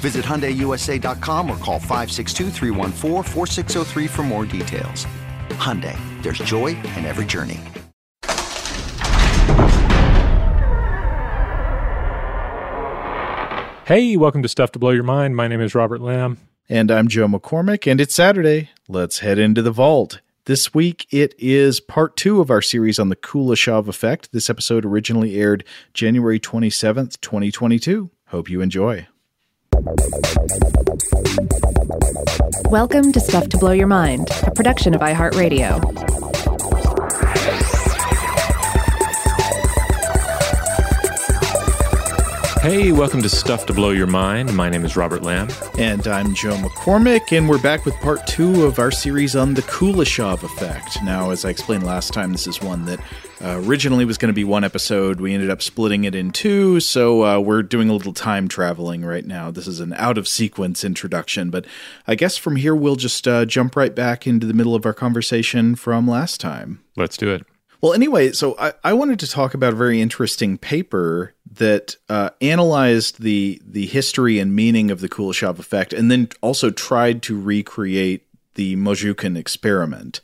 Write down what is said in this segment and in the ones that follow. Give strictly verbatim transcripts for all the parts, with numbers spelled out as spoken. Visit Hyundai U S A dot com or call five six two, three one four, four six zero three for more details. Hyundai, there's joy in every journey. Hey, welcome to Stuff to Blow Your Mind. My name is Robert Lamb. And I'm Joe McCormick, and it's Saturday. Let's head into the vault. This week, it is part two of our series on the Kuleshov effect. This episode originally aired January twenty-seventh, twenty twenty-two. Hope you enjoy. Welcome to Stuff to Blow Your Mind, a production of iHeartRadio. Hey, welcome to Stuff to Blow Your Mind. My name is Robert Lamb. And I'm Joe McCormick, and we're back with part two of our series on the Kuleshov effect. Now, as I explained last time, this is one that Uh, originally was going to be one episode. We ended up splitting it in two, so uh, we're doing a little time traveling right now. This is an out-of-sequence introduction, but I guess from here we'll just uh, jump right back into the middle of our conversation from last time. Let's do it. Well, anyway, so I, I wanted to talk about a very interesting paper that uh, analyzed the the history and meaning of the Kuleshov effect, and then also tried to recreate the Mozhukin experiment.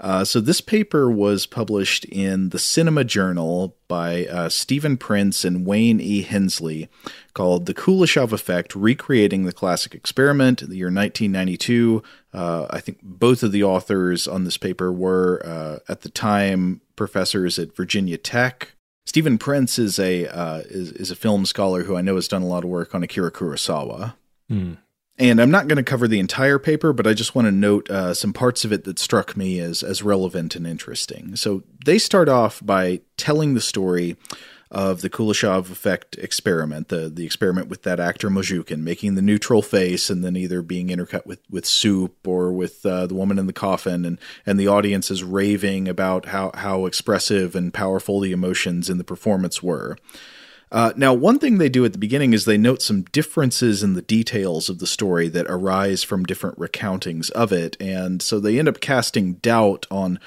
Uh, so this paper was published in the Cinema Journal by uh, Stephen Prince and Wayne E. Hensley, called The Kuleshov Effect, Recreating the Classic Experiment, the year nineteen ninety-two. Uh, I think both of the authors on this paper were, uh, at the time, professors at Virginia Tech. Stephen Prince is a uh, is, is a film scholar who I know has done a lot of work on Akira Kurosawa. Mm. And I'm not going to cover the entire paper, but I just want to note uh, some parts of it that struck me as as relevant and interesting. So they start off by telling the story of the Kuleshov effect experiment, the the experiment with that actor Mozhukin making the neutral face and then either being intercut with, with soup or with uh, the woman in the coffin, and, and the audience is raving about how, how expressive and powerful the emotions in the performance were. Uh, now, one thing they do at the beginning is they note some differences in the details of the story that arise from different recountings of it. And so they end up casting doubt on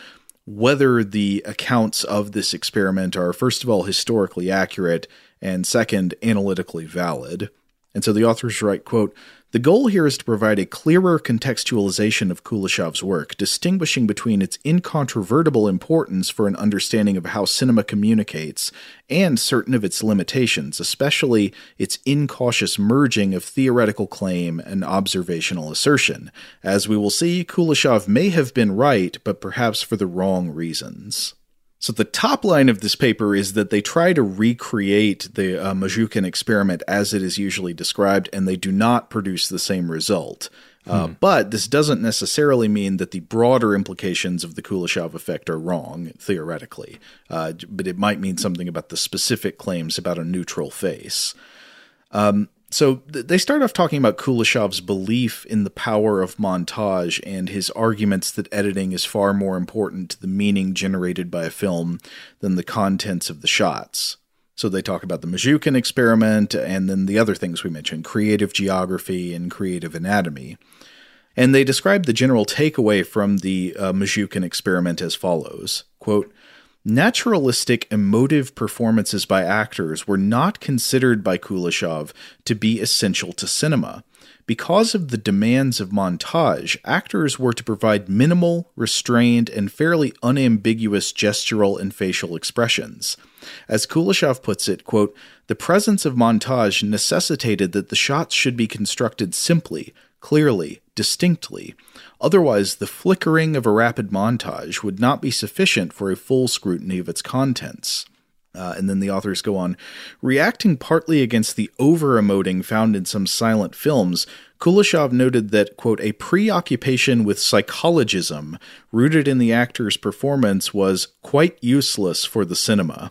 whether the accounts of this experiment are, first of all, historically accurate, and second, analytically valid. And so the authors write, quote, "The goal here is to provide a clearer contextualization of Kuleshov's work, distinguishing between its incontrovertible importance for an understanding of how cinema communicates and certain of its limitations, especially its incautious merging of theoretical claim and observational assertion. As we will see, Kuleshov may have been right, but perhaps for the wrong reasons." So the top line of this paper is that they try to recreate the uh, Mozhukin experiment as it is usually described, and they do not produce the same result. Uh, hmm. But this doesn't necessarily mean that the broader implications of the Kuleshov effect are wrong, theoretically. Uh, but it might mean something about the specific claims about a neutral face. Um So th- they start off talking about Kuleshov's belief in the power of montage and his arguments that editing is far more important to the meaning generated by a film than the contents of the shots. So they talk about the Mozhukin experiment and then the other things we mentioned, creative geography and creative anatomy. And they describe the general takeaway from the uh, Mozhukin experiment as follows, quote, naturalistic emotive performances by actors were not considered by Kuleshov to be essential to cinema. Because of the demands of montage, actors were to provide minimal, restrained, and fairly unambiguous gestural and facial expressions. As Kuleshov puts it, quote, the presence of montage necessitated that the shots should be constructed simply, clearly, distinctly. Otherwise, the flickering of a rapid montage would not be sufficient for a full scrutiny of its contents. Uh, and then the authors go on. Reacting partly against the over-emoting found in some silent films, Kuleshov noted that, quote, a preoccupation with psychologism rooted in the actor's performance was quite useless for the cinema.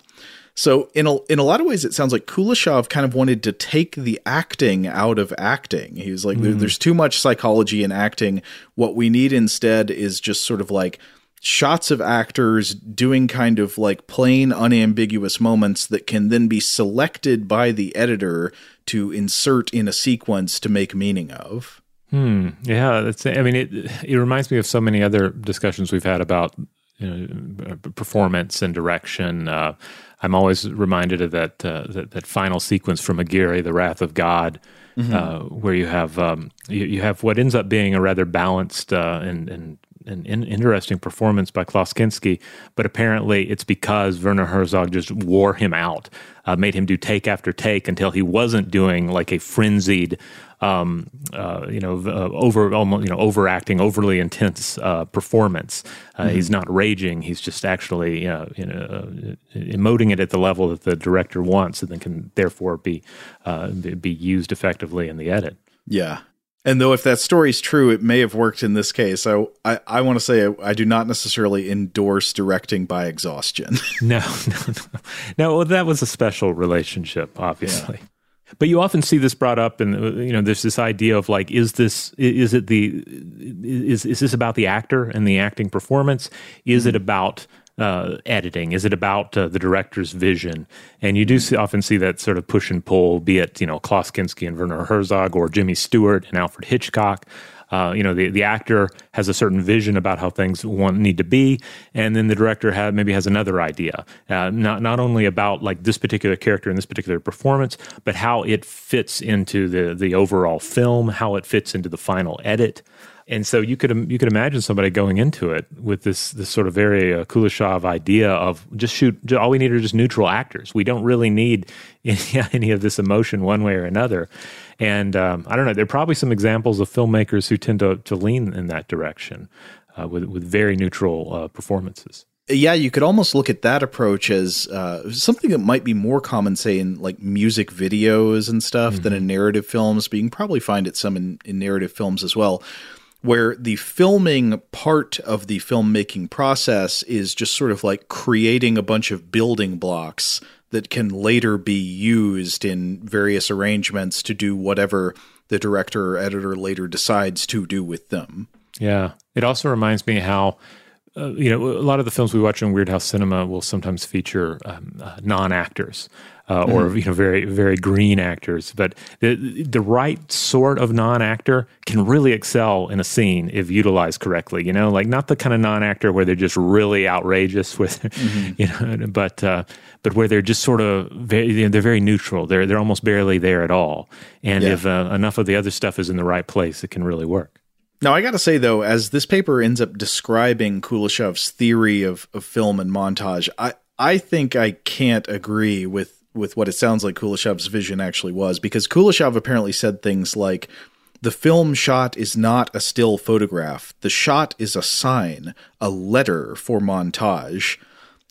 So in a, in a lot of ways, it sounds like Kuleshov kind of wanted to take the acting out of acting. He was like, mm. there, there's too much psychology in acting. What we need instead is just sort of like shots of actors doing kind of like plain, unambiguous moments that can then be selected by the editor to insert in a sequence to make meaning of. Hmm. Yeah. That's, I mean, it, it reminds me of so many other discussions we've had about, you know, performance and direction. Uh, I'm always reminded of that, uh, that that final sequence from Aguirre, The Wrath of God, mm-hmm. uh, where you have um, you, you have what ends up being a rather balanced uh, and and an interesting performance by Klaus Kinski, but apparently it's because Werner Herzog just wore him out, uh, made him do take after take until he wasn't doing like a frenzied, um, uh, you know, uh, over almost, you know, overacting, overly intense uh, performance. Uh, mm-hmm. He's not raging; he's just actually, uh, you know, uh, emoting it at the level that the director wants, and then can therefore be uh, be used effectively in the edit. Yeah. And though if that story's true, it may have worked in this case. I I, I want to say I, I do not necessarily endorse directing by exhaustion. no, no, no. No, well, that was a special relationship, obviously. Yeah. But you often see this brought up, and you know, there's this idea of like, is this is it the is is this about the actor and the acting performance? Is it about Uh, editing? Is it about uh, the director's vision? And you do see, often see that sort of push and pull, be it, you know, Klaus Kinski and Werner Herzog or Jimmy Stewart and Alfred Hitchcock. Uh, you know, the, the actor has a certain vision about how things want, need to be, and then the director have, maybe has another idea, uh, not not only about like this particular character and this particular performance, but how it fits into the the overall film, how it fits into the final edit. And so you could you could imagine somebody going into it with this this sort of very uh, Kuleshov idea of just shoot, all we need are just neutral actors. We don't really need any, any of this emotion one way or another. And um, I don't know, there are probably some examples of filmmakers who tend to, to lean in that direction uh, with, with very neutral uh, performances. Yeah, you could almost look at that approach as uh, something that might be more common, say, in like music videos and stuff mm-hmm. than in narrative films, but you can probably find it some in, in narrative films as well, where the filming part of the filmmaking process is just sort of like creating a bunch of building blocks that can later be used in various arrangements to do whatever the director or editor later decides to do with them. Yeah. It also reminds me how, uh, you know, a lot of the films we watch in Weird House Cinema will sometimes feature um, uh, non-actors. Uh, or mm-hmm. you know, very very green actors, but the the right sort of non-actor can really excel in a scene if utilized correctly. You know, like not the kind of non-actor where they're just really outrageous with, mm-hmm. you know, but uh, but where they're just sort of very, you know, they're very neutral. They're they're almost barely there at all. And yeah. if uh, enough of the other stuff is in the right place, it can really work. Now, I got to say, though, as this paper ends up describing Kuleshov's theory of, of film and montage, I I think I can't agree with. with what it sounds like Kuleshov's vision actually was, because Kuleshov apparently said things like, the film shot is not a still photograph. The shot is a sign, a letter for montage.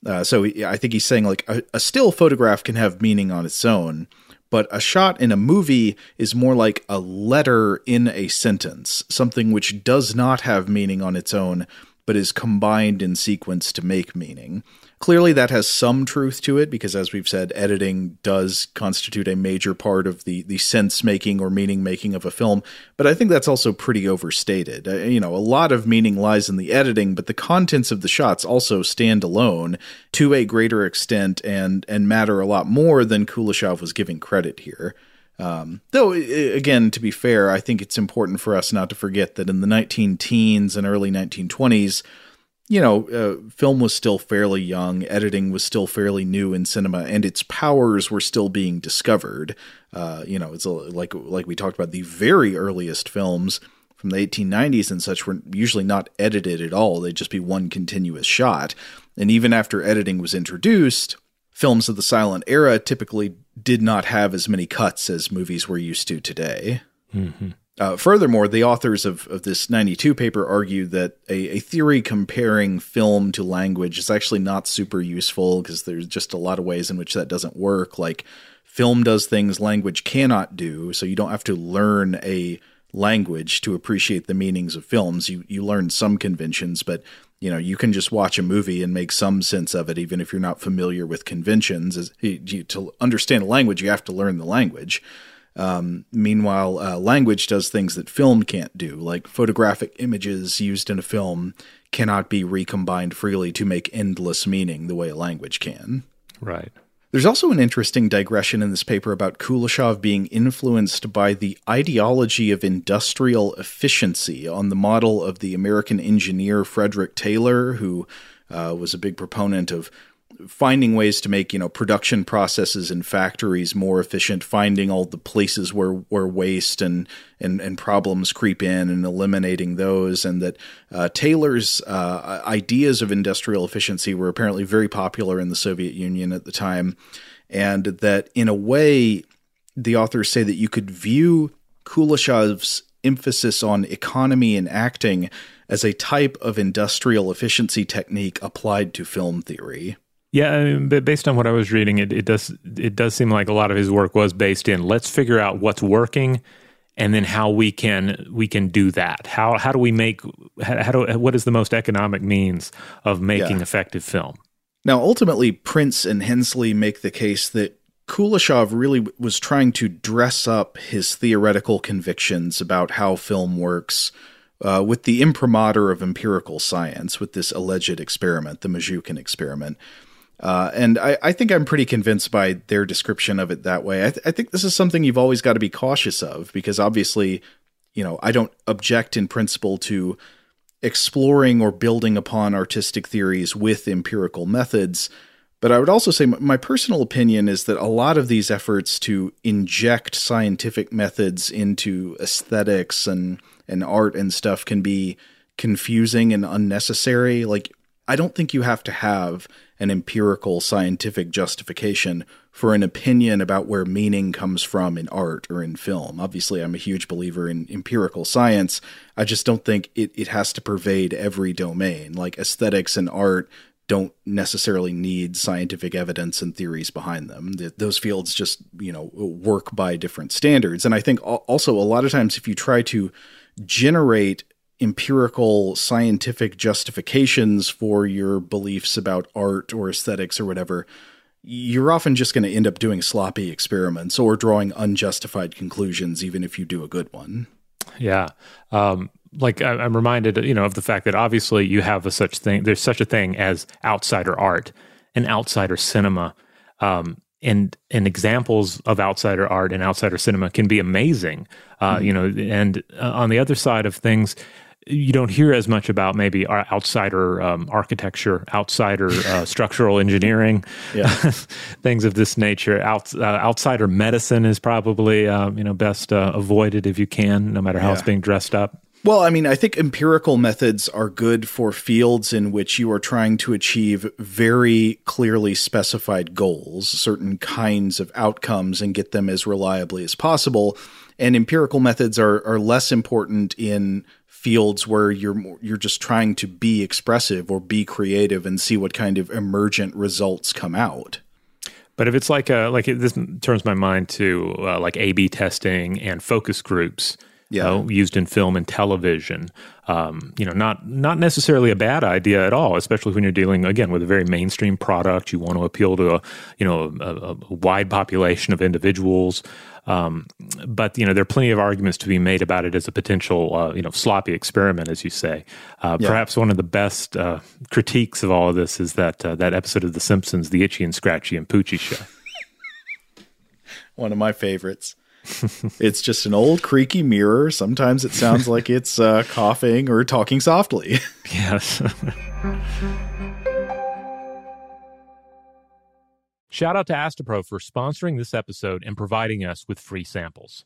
Uh, so he, I think he's saying like a, a still photograph can have meaning on its own, but a shot in a movie is more like a letter in a sentence, something which does not have meaning on its own, but is combined in sequence to make meaning. Clearly that has some truth to it because, as we've said, editing does constitute a major part of the, the sense-making or meaning-making of a film. But I think that's also pretty overstated. Uh, you know, a lot of meaning lies in the editing, but the contents of the shots also stand alone to a greater extent and, and matter a lot more than Kuleshov was giving credit here. Um, though, again, to be fair, I think it's important for us not to forget that in the nineteen teens and early nineteen twenties, you know, uh, film was still fairly young, editing was still fairly new in cinema, and its powers were still being discovered. Uh, you know, it's a, like like we talked about, the very earliest films from the eighteen nineties and such were usually not edited at all. They'd just be one continuous shot. And even after editing was introduced, films of the silent era typically did not have as many cuts as movies we're used to today. Mm-hmm. Uh, furthermore, the authors of, of this ninety-two paper argue that a, a theory comparing film to language is actually not super useful because there's just a lot of ways in which that doesn't work. Like, film does things language cannot do, so you don't have to learn a language to appreciate the meanings of films. You you learn some conventions, but you know, you can just watch a movie and make some sense of it, even if you're not familiar with conventions. As you, to understand a language, you have to learn the language. Um, meanwhile, uh, language does things that film can't do, like photographic images used in a film cannot be recombined freely to make endless meaning the way a language can. Right. There's also an interesting digression in this paper about Kuleshov being influenced by the ideology of industrial efficiency on the model of the American engineer Frederick Taylor, who uh, was a big proponent of finding ways to make, you know, production processes in factories more efficient, finding all the places where, where waste and, and, and problems creep in and eliminating those. And that uh, Taylor's uh, ideas of industrial efficiency were apparently very popular in the Soviet Union at the time. And that in a way, the authors say that you could view Kuleshov's emphasis on economy and acting as a type of industrial efficiency technique applied to film theory. Yeah, I mean, but based on what I was reading, it, it does it does seem like a lot of his work was based in let's figure out what's working, and then how we can we can do that. How how do we make how, how do what is the most economic means of making yeah. effective film? Now, ultimately, Prince and Hensley make the case that Kuleshov really was trying to dress up his theoretical convictions about how film works uh, with the imprimatur of empirical science, with this alleged experiment, the Mozzhukin experiment. Uh, and I, I think I'm pretty convinced by their description of it that way. I, th- I think this is something you've always got to be cautious of because obviously, you know, I don't object in principle to exploring or building upon artistic theories with empirical methods. But I would also say my, my personal opinion is that a lot of these efforts to inject scientific methods into aesthetics and, and art and stuff can be confusing and unnecessary. Like, I don't think you have to have an empirical scientific justification for an opinion about where meaning comes from in art or in film. Obviously, I'm a huge believer in empirical science. I just don't think it, it has to pervade every domain. Like, aesthetics and art don't necessarily need scientific evidence and theories behind them. The, those fields just, you know, work by different standards. And I think also a lot of times if you try to generate empirical scientific justifications for your beliefs about art or aesthetics or whatever, you're often just going to end up doing sloppy experiments or drawing unjustified conclusions, even if you do a good one. Yeah. Um, like I, I'm reminded, you know, of the fact that obviously you have a such thing, there's such a thing as outsider art and outsider cinema. Um, And and examples of outsider art and outsider cinema can be amazing, uh, mm-hmm. you know. And uh, on the other side of things, you don't hear as much about maybe our outsider um, architecture, outsider uh, structural engineering, yeah. things of this nature. Out, uh, outsider medicine is probably uh, you know best uh, avoided if you can, no matter how yeah. it's being dressed up. Well, I mean, I think empirical methods are good for fields in which you are trying to achieve very clearly specified goals, certain kinds of outcomes, and get them as reliably as possible. And empirical methods are, are less important in fields where you're you're just trying to be expressive or be creative and see what kind of emergent results come out. But if it's like a, like it, this turns my mind to uh, like A B testing and focus groups. yeah. uh, used in film and television. Um, you know, not not necessarily a bad idea at all, especially when you're dealing, again, with a very mainstream product. You want to appeal to a, you know, a, a wide population of individuals. Um, but, you know, there are plenty of arguments to be made about it as a potential, uh, you know, sloppy experiment, as you say. Uh, yeah. Perhaps one of the best uh, critiques of all of this is that uh, that episode of The Simpsons, The Itchy and Scratchy and Poochie Show. One of my favorites. It's just an old creaky mirror. Sometimes it sounds like it's uh, coughing or talking softly. Yes. Shout out to Astepro for sponsoring this episode and providing us with free samples.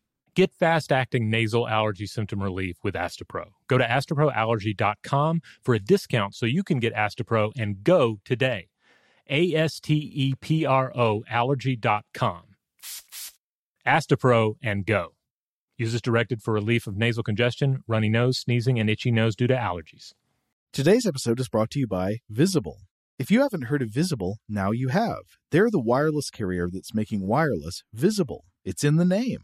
Get fast-acting nasal allergy symptom relief with Astepro. Go to astepro allergy dot com for a discount so you can get Astepro and go today. A S T E P R O allergy dot com. Astepro and go. Use as directed for relief of nasal congestion, runny nose, sneezing, and itchy nose due to allergies. Today's episode is brought to you by Visible. If you haven't heard of Visible, now you have. They're the wireless carrier that's making wireless visible. It's in the name.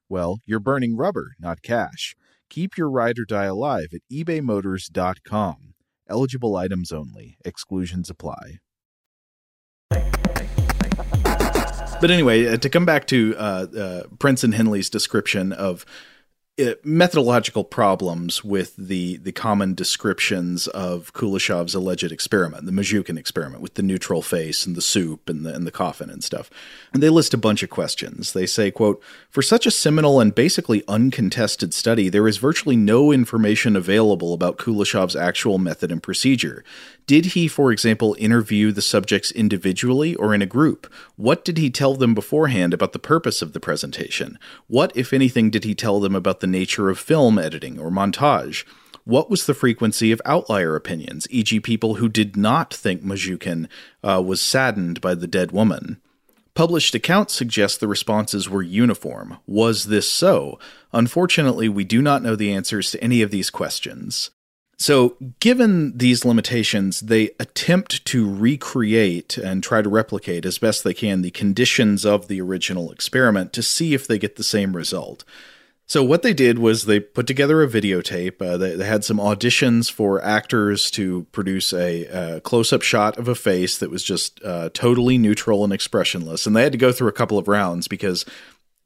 well, you're burning rubber, not cash. Keep your ride or die alive at ebay motors dot com. Eligible items only. Exclusions apply. But anyway, uh, to come back to uh, uh, Prince and Henley's description of uh, methodological problems with the, the common descriptions of Kuleshov's alleged experiment, the Mozzhukhin experiment with the neutral face and the soup and the, and the coffin and stuff. And they list a bunch of questions. They say, quote, "For such a seminal and basically uncontested study, there is virtually no information available about Kuleshov's actual method and procedure. Did he, for example, interview the subjects individually or in a group? What did he tell them beforehand about the purpose of the presentation? What, if anything, did he tell them about the nature of film editing or montage? What was the frequency of outlier opinions, for example, people who did not think Mozhukin uh, was saddened by the dead woman? Published accounts suggest the responses were uniform. Was this so? Unfortunately, we do not know the answers to any of these questions." So given these limitations, they attempt to recreate and try to replicate as best they can the conditions of the original experiment to see if they get the same result. So what they did was they put together a videotape. Uh, they, they had some auditions for actors to produce a uh, close-up shot of a face that was just uh, totally neutral and expressionless. And they had to go through a couple of rounds because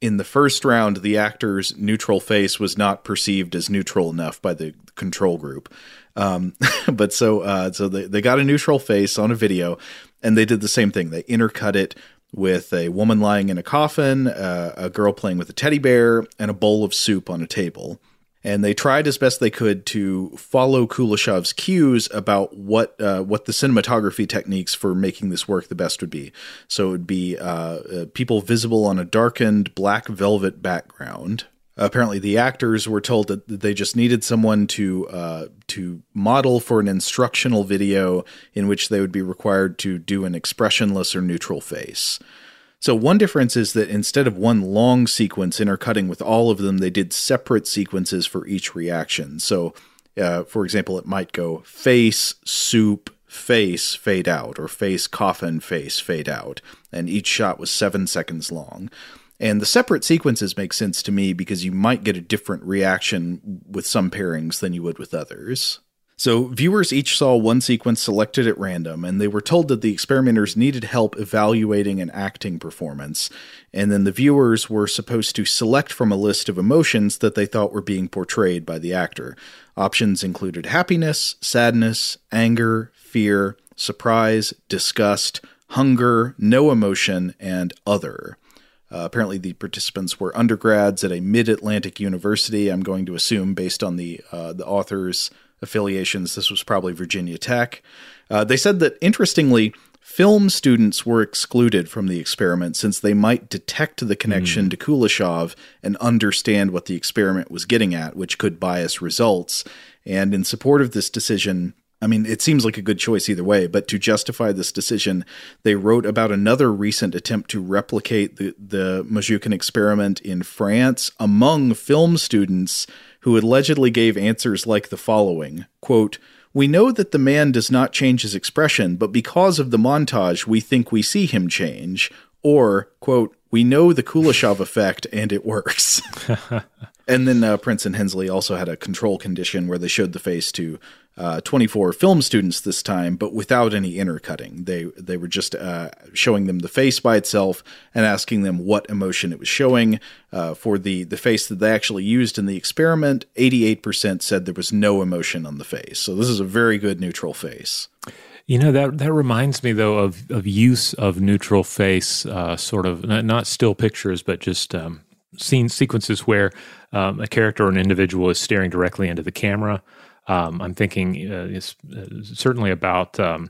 in the first round, the actor's neutral face was not perceived as neutral enough by the control group. Um, but so uh, so they, they got a neutral face on a video, and they did the same thing. They intercut it with a woman lying in a coffin, uh, a girl playing with a teddy bear, and a bowl of soup on a table. And they tried as best they could to follow Kuleshov's cues about what uh, what the cinematography techniques for making this work the best would be. So it would be uh, uh, people visible on a darkened black velvet background. Apparently, the actors were told that they just needed someone to uh, to model for an instructional video in which they would be required to do an expressionless or neutral face. So one difference is that instead of one long sequence intercutting with all of them, they did separate sequences for each reaction. So, uh, for example, it might go face, soup, face, fade out, or face, coffin, face, fade out. And each shot was seven seconds long. And the separate sequences make sense to me because you might get a different reaction with some pairings than you would with others. So viewers each saw one sequence selected at random, and they were told that the experimenters needed help evaluating an acting performance. And then the viewers were supposed to select from a list of emotions that they thought were being portrayed by the actor. Options included happiness, sadness, anger, fear, surprise, disgust, hunger, no emotion, and other. Uh, apparently, the participants were undergrads at a mid-Atlantic university. I'm going to assume, based on the uh, the author's affiliations, this was probably Virginia Tech. Uh, they said that, interestingly, film students were excluded from the experiment since they might detect the connection mm. to Kuleshov and understand what the experiment was getting at, which could bias results. And in support of this decision, I mean, it seems like a good choice either way, but to justify this decision, they wrote about another recent attempt to replicate the, the Mozhukin experiment in France among film students who allegedly gave answers like the following, quote, "We know that the man does not change his expression, but because of the montage, we think we see him change," or, quote, "We know the Kuleshov effect and it works." And then uh, Prince and Hensley also had a control condition where they showed the face to uh, twenty-four film students this time, but without any intercutting. They they were just uh, showing them the face by itself and asking them what emotion it was showing. Uh, for the, the face that they actually used in the experiment, eighty-eight percent said there was no emotion on the face. So this is a very good neutral face. You know, that that reminds me, though, of, of use of neutral face, uh, sort of, not, not still pictures, but just um, scene sequences where um, a character or an individual is staring directly into the camera. Um, I'm thinking uh, it's certainly about um,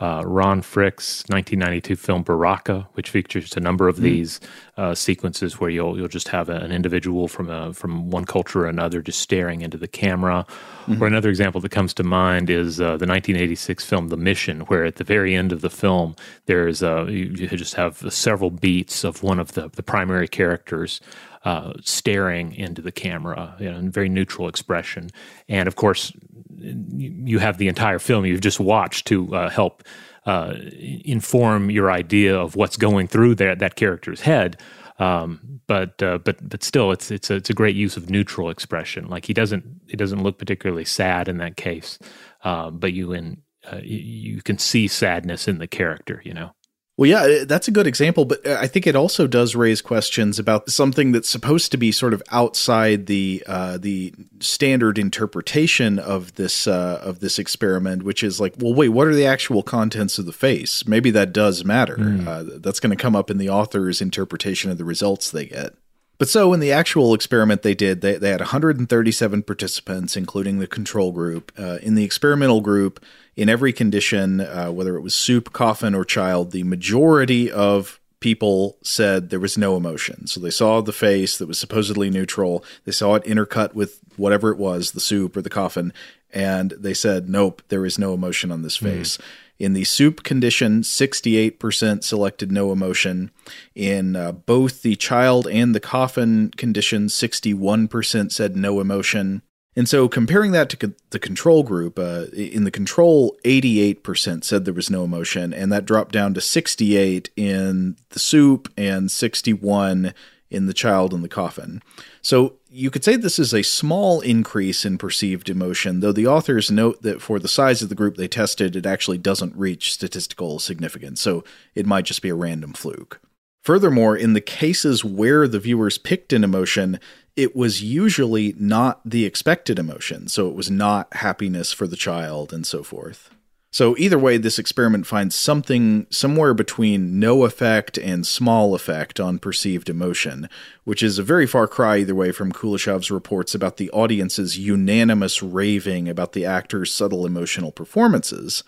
uh, Ron Frick's nineteen ninety-two film Baraka, which features a number of mm. these uh, sequences where you'll you'll just have an individual from a, from one culture or another just staring into the camera. Mm-hmm. Or another example that comes to mind is uh, the nineteen eighty-six film The Mission, where at the very end of the film, there's uh, you, you just have several beats of one of the, the primary characters uh, staring into the camera, you know, in very neutral expression. And, of course, you have the entire film you've just watched to uh, help uh, inform your idea of what's going through that, that character's head. Um, but uh, but but still, it's it's a, it's a great use of neutral expression. Like he doesn't he doesn't look particularly sad in that case, uh, but you in uh, you can see sadness in the character, you know. Well, yeah, that's a good example, but I think it also does raise questions about something that's supposed to be sort of outside the uh, the standard interpretation of this uh, of this experiment, which is like, well, wait, what are the actual contents of the face? Maybe that does matter. Mm. Uh, that's going to come up in the author's interpretation of the results they get. But so in the actual experiment they did, they, they had one hundred thirty-seven participants, including the control group. Uh, in the experimental group, in every condition, uh, whether it was soup, coffin, or child, the majority of people said there was no emotion. So they saw the face that was supposedly neutral. They saw it intercut with whatever it was, the soup or the coffin, and they said, nope, there is no emotion on this face. Mm. In the soup condition, sixty-eight percent selected no emotion. In uh, both the child and the coffin condition, sixty-one percent said no emotion. And so comparing that to co- the control group, uh, in the control, eighty-eight percent said there was no emotion, and that dropped down to sixty-eight in the soup and sixty-one in the child in the coffin. So you could say this is a small increase in perceived emotion, though the authors note that for the size of the group they tested, it actually doesn't reach statistical significance, so it might just be a random fluke. Furthermore, in the cases where the viewers picked an emotion, it was usually not the expected emotion, so it was not happiness for the child and so forth. So either way, this experiment finds something somewhere between no effect and small effect on perceived emotion, which is a very far cry either way from Kuleshov's reports about the audience's unanimous raving about the actors' subtle emotional performances.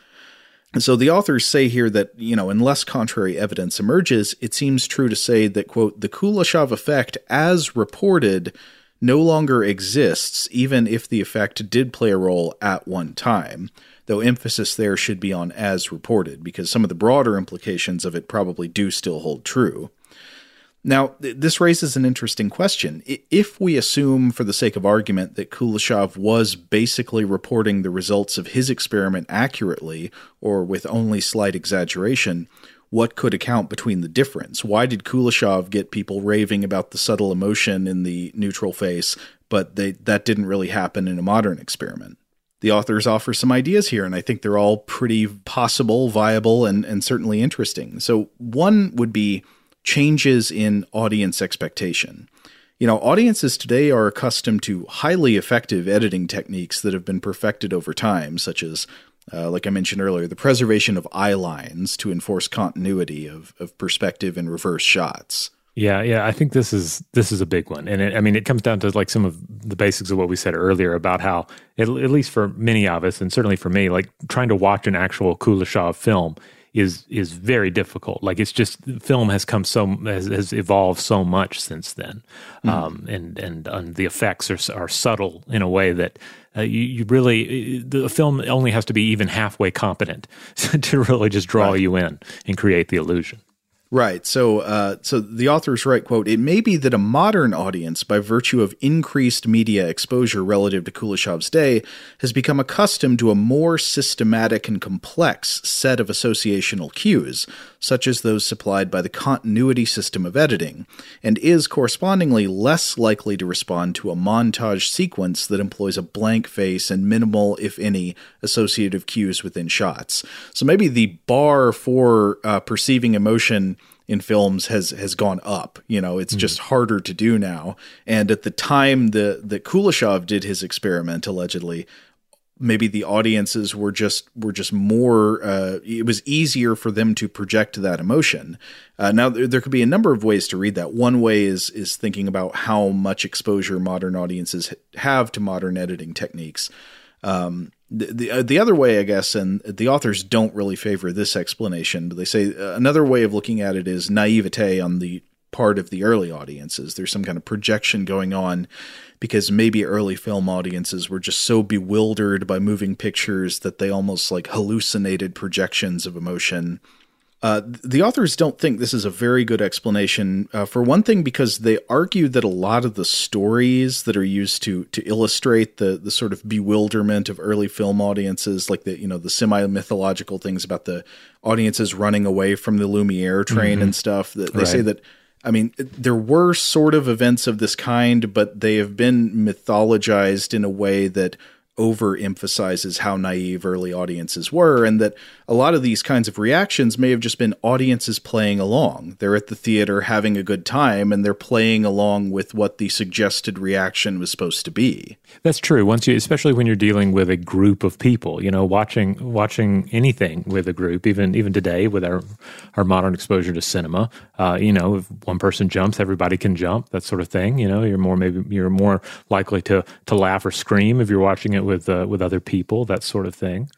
And so the authors say here that, you know, unless contrary evidence emerges, it seems true to say that, quote, the Kuleshov effect, as reported, no longer exists, even if the effect did play a role at one time. Though emphasis there should be on as reported, because some of the broader implications of it probably do still hold true. Now, th- this raises an interesting question. If we assume, for the sake of argument, that Kuleshov was basically reporting the results of his experiment accurately, or with only slight exaggeration, what could account between the difference? Why did Kuleshov get people raving about the subtle emotion in the neutral face, but they, that didn't really happen in a modern experiment? The authors offer some ideas here, and I think they're all pretty possible, viable, and, and certainly interesting. So one would be changes in audience expectation. You know, audiences today are accustomed to highly effective editing techniques that have been perfected over time, such as, uh, like I mentioned earlier, the preservation of eye lines to enforce continuity of, of perspective and reverse shots. Yeah, yeah, I think this is this is a big one. And it, I mean, it comes down to like some of the basics of what we said earlier about how, at, at least for many of us, and certainly for me, like trying to watch an actual Kuleshov film is is very difficult. Like it's just film has come so has, has evolved so much since then, mm-hmm. um, and, and and the effects are are subtle in a way that uh, you, you really the film only has to be even halfway competent to really just draw right. you in and create the illusion. Right. So uh, so the author's right, quote, it may be that a modern audience, by virtue of increased media exposure relative to Kuleshov's day, has become accustomed to a more systematic and complex set of associational cues, such as those supplied by the continuity system of editing, and is correspondingly less likely to respond to a montage sequence that employs a blank face and minimal, if any, associative cues within shots. So maybe the bar for uh, perceiving emotion in films has, has gone up, you know, it's mm-hmm. just harder to do now. And at the time the, the Kuleshov did his experiment, allegedly, maybe the audiences were just, were just more, uh, it was easier for them to project that emotion. Uh, now there, there could be a number of ways to read that. One way is, is thinking about how much exposure modern audiences have to modern editing techniques. Um, The, the the other way, I guess, and the authors don't really favor this explanation, but they say another way of looking at it is naivete on the part of the early audiences. There's some kind of projection going on because maybe early film audiences were just so bewildered by moving pictures that they almost like hallucinated projections of emotion. Uh, the authors don't think this is a very good explanation, uh, for one thing, because they argue that a lot of the stories that are used to to illustrate the the sort of bewilderment of early film audiences, like the, you know, the semi-mythological things about the audiences running away from the Lumiere train mm-hmm. and stuff, that they right. say that, I mean, there were sort of events of this kind, but they have been mythologized in a way that overemphasizes how naive early audiences were, and that a lot of these kinds of reactions may have just been audiences playing along. They're at the theater having a good time, and they're playing along with what the suggested reaction was supposed to be. That's true. Once you, especially when you're dealing with a group of people, you know, watching watching anything with a group, even even today with our our modern exposure to cinema, uh, you know, if one person jumps, everybody can jump, that sort of thing. You know, you're more maybe you're more likely to to laugh or scream if you're watching it with uh, with other people, that sort of thing.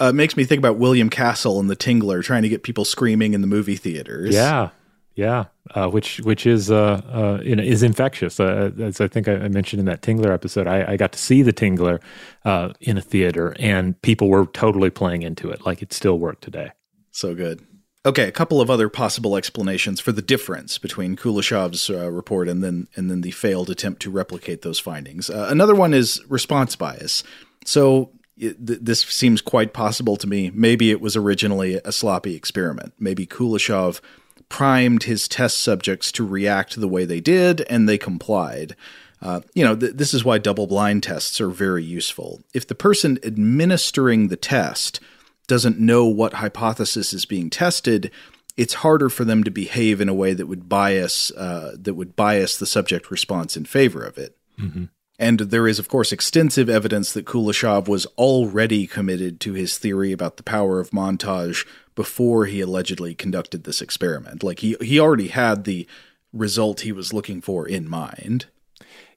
Uh, it makes me think about William Castle and The Tingler trying to get people screaming in the movie theaters. Yeah, yeah, uh, which which is uh, uh, you know, is infectious. Uh, as I think I mentioned in that Tingler episode, I, I got to see The Tingler uh, in a theater, and people were totally playing into it, like it still worked today. So good. Okay, a couple of other possible explanations for the difference between Kuleshov's uh, report and then and then the failed attempt to replicate those findings. Uh, another one is response bias. So it, th- this seems quite possible to me. Maybe it was originally a sloppy experiment. Maybe Kuleshov primed his test subjects to react the way they did, and they complied. Uh, you know, th- this is why double-blind tests are very useful. If the person administering the test doesn't know what hypothesis is being tested, it's harder for them to behave in a way that would bias uh, that would bias the subject response in favor of it. Mm-hmm. And there is, of course, extensive evidence that Kuleshov was already committed to his theory about the power of montage before he allegedly conducted this experiment. Like, he, he already had the result he was looking for in mind.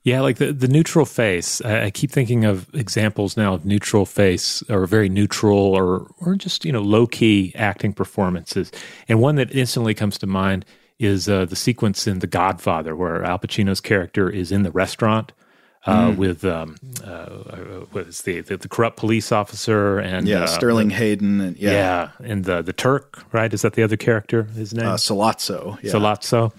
Yeah, like the, the neutral face. I, I keep thinking of examples now of neutral face or very neutral or or just, you know, low-key acting performances. And one that instantly comes to mind is uh, the sequence in The Godfather where Al Pacino's character is in the restaurant uh, mm. with um, uh, what is the, the the corrupt police officer and yeah, uh, Sterling Hayden and yeah. yeah, and the the Turk, right? Is that the other character? His name uh, Salazzo. Yeah. Salazzo.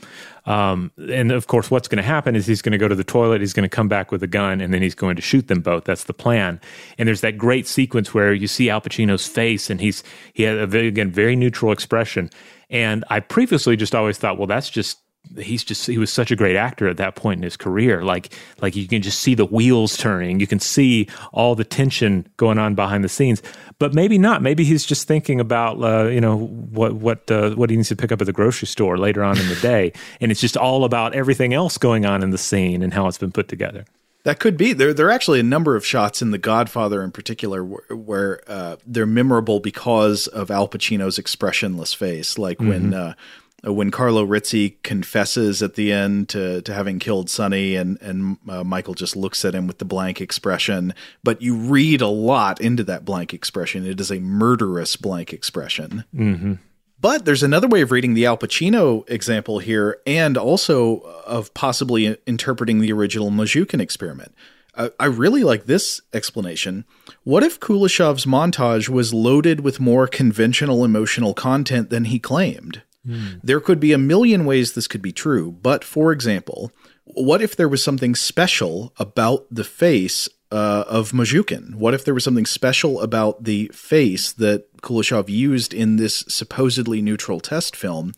Um, and of course, what's going to happen is he's going to go to the toilet, he's going to come back with a gun, and then he's going to shoot them both. That's the plan. And there's that great sequence where you see Al Pacino's face, and he's he had a very, again, very neutral expression. And I previously just always thought, well, that's just he's just he was such a great actor at that point in his career. Like like you can just see the wheels turning, you can see all the tension going on behind the scenes. But maybe not. Maybe he's just thinking about, uh, you know, what what uh, what he needs to pick up at the grocery store later on in the day, and it's just all about everything else going on in the scene and how it's been put together. That could be. There, there are actually a number of shots in The Godfather, in particular, where, where uh, they're memorable because of Al Pacino's expressionless face, like mm-hmm. when uh, when Carlo Rizzi confesses at the end to to having killed Sonny, and and uh, Michael just looks at him with the blank expression, but you read a lot into that blank expression. It is a murderous blank expression. Mm-hmm. But there's another way of reading the Al Pacino example here, and also of possibly interpreting the original Mozhukin experiment. Uh, I really like this explanation. What if Kuleshov's montage was loaded with more conventional emotional content than he claimed? Mm. There could be a million ways this could be true, but for example, what if there was something special about the face uh, of Mozhukin? What if there was something special about the face that Kuleshov used in this supposedly neutral test film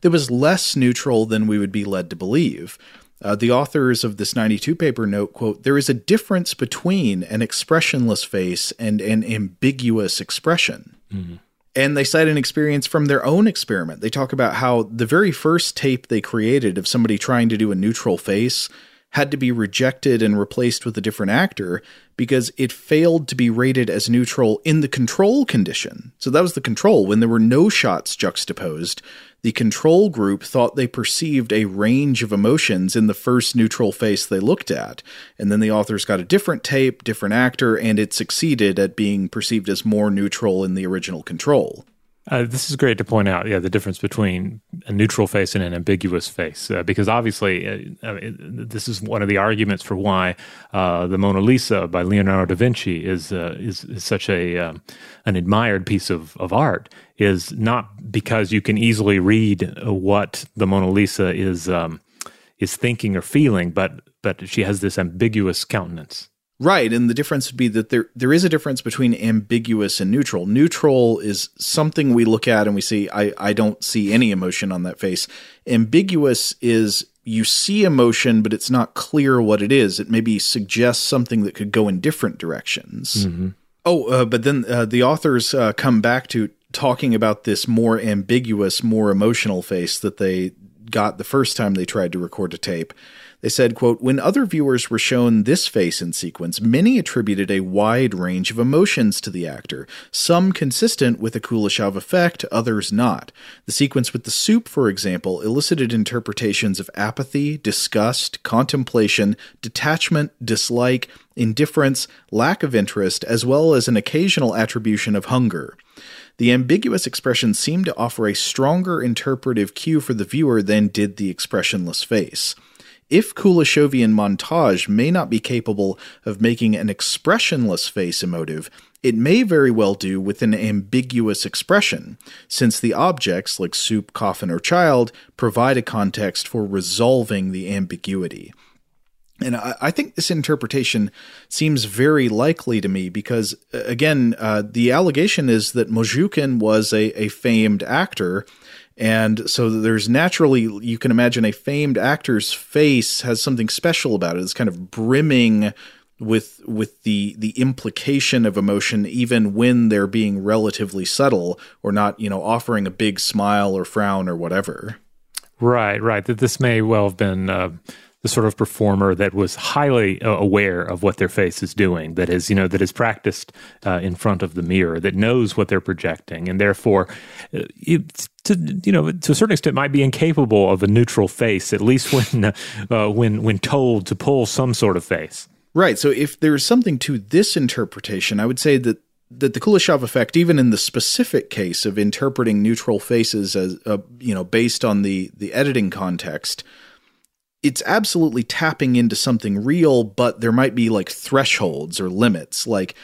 that was less neutral than we would be led to believe? Uh, the authors of this ninety-two paper note, quote, "There is a difference between an expressionless face and an ambiguous expression." Mm-hmm. And they cite an experience from their own experiment. They talk about how the very first tape they created of somebody trying to do a neutral face had to be rejected and replaced with a different actor because it failed to be rated as neutral in the control condition. So that was the control. When there were no shots juxtaposed, the control group thought they perceived a range of emotions in the first neutral face they looked at. And then the authors got a different tape, different actor, and it succeeded at being perceived as more neutral in the original control. Uh, this is great to point out, yeah, the difference between a neutral face and an ambiguous face, uh, because obviously uh, I mean, this is one of the arguments for why uh, the Mona Lisa by Leonardo da Vinci is uh, is, is such a um, an admired piece of, of art, is not because you can easily read what the Mona Lisa is um, is thinking or feeling, but but she has this ambiguous countenance. Right, and the difference would be that there there is a difference between ambiguous and neutral. Neutral is something we look at and we see, I, I don't see any emotion on that face. Ambiguous is you see emotion, but it's not clear what it is. It maybe suggests something that could go in different directions. Mm-hmm. Oh, uh, but then uh, the authors uh, come back to talking about this more ambiguous, more emotional face that they got the first time they tried to record a tape. They said, quote, "When other viewers were shown this face in sequence, many attributed a wide range of emotions to the actor, some consistent with a Kuleshov effect, others not. The sequence with the soup, for example, elicited interpretations of apathy, disgust, contemplation, detachment, dislike, indifference, lack of interest, as well as an occasional attribution of hunger. The ambiguous expression seemed to offer a stronger interpretive cue for the viewer than did the expressionless face. if Kuleshovian montage may not be capable of making an expressionless face emotive, it may very well do with an ambiguous expression, since the objects, like soup, coffin, or child, provide a context for resolving the ambiguity. And I, I think this interpretation seems very likely to me because, again, uh, the allegation is that Mozhukin was a, a famed actor. And so there's naturally, you can imagine a famed actor's face has something special about it. It's kind of brimming with with the the implication of emotion, even when they're being relatively subtle or not, you know, offering a big smile or frown or whatever. Right, right. That this may well have been uh, the sort of performer that was highly uh, aware of what their face is doing, that is, you know, that is practiced uh, in front of the mirror, that knows what they're projecting, and therefore, uh, it's, to you know, to a certain extent, might be incapable of a neutral face, at least when uh, when when told to pull some sort of face. Right. So, if there is something to this interpretation, I would say that. that the Kuleshov effect, even in the specific case of interpreting neutral faces as, uh, you know, based on the, the editing context, it's absolutely tapping into something real, but there might be like thresholds or limits. Like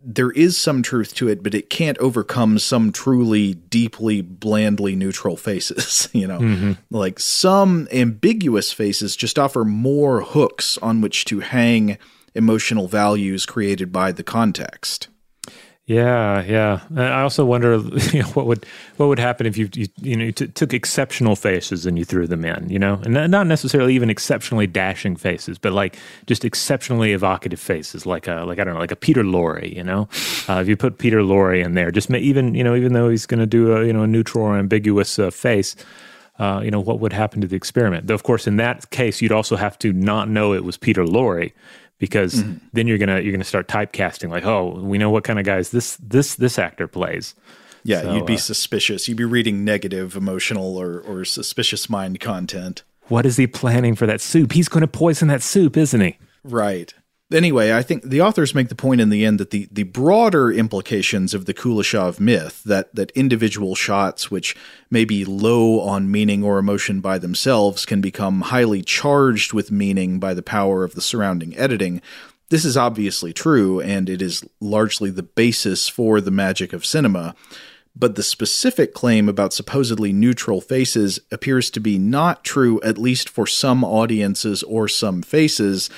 there is some truth to it, but it can't overcome some truly deeply, blandly neutral faces, you know, mm-hmm. like some ambiguous faces just offer more hooks on which to hang emotional values created by the context. Yeah, yeah. And I also wonder, you know, what would what would happen if you you, you know you t- took exceptional faces and you threw them in, you know, and not necessarily even exceptionally dashing faces, but like just exceptionally evocative faces, like a like I don't know, like a Peter Lorre, you know. Uh, if you put Peter Lorre in there, just may, even you know, even though he's going to do a you know a neutral or ambiguous uh, face, uh, you know, what would happen to the experiment? Though, of course, in that case, you'd also have to not know it was Peter Lorre. Because mm-hmm. then you're gonna you're gonna start typecasting, like, oh, we know what kind of guys this this this actor plays. Yeah, so, you'd be uh, suspicious. You'd be reading negative, emotional, or or suspicious mind content. What is he planning for that soup? He's going to poison that soup, isn't he? Right. Anyway, I think the authors make the point in the end that the, the broader implications of the Kuleshov myth, that that individual shots which may be low on meaning or emotion by themselves can become highly charged with meaning by the power of the surrounding editing, this is obviously true, and it is largely the basis for the magic of cinema. But the specific claim about supposedly neutral faces appears to be not true, at least for some audiences or some faces.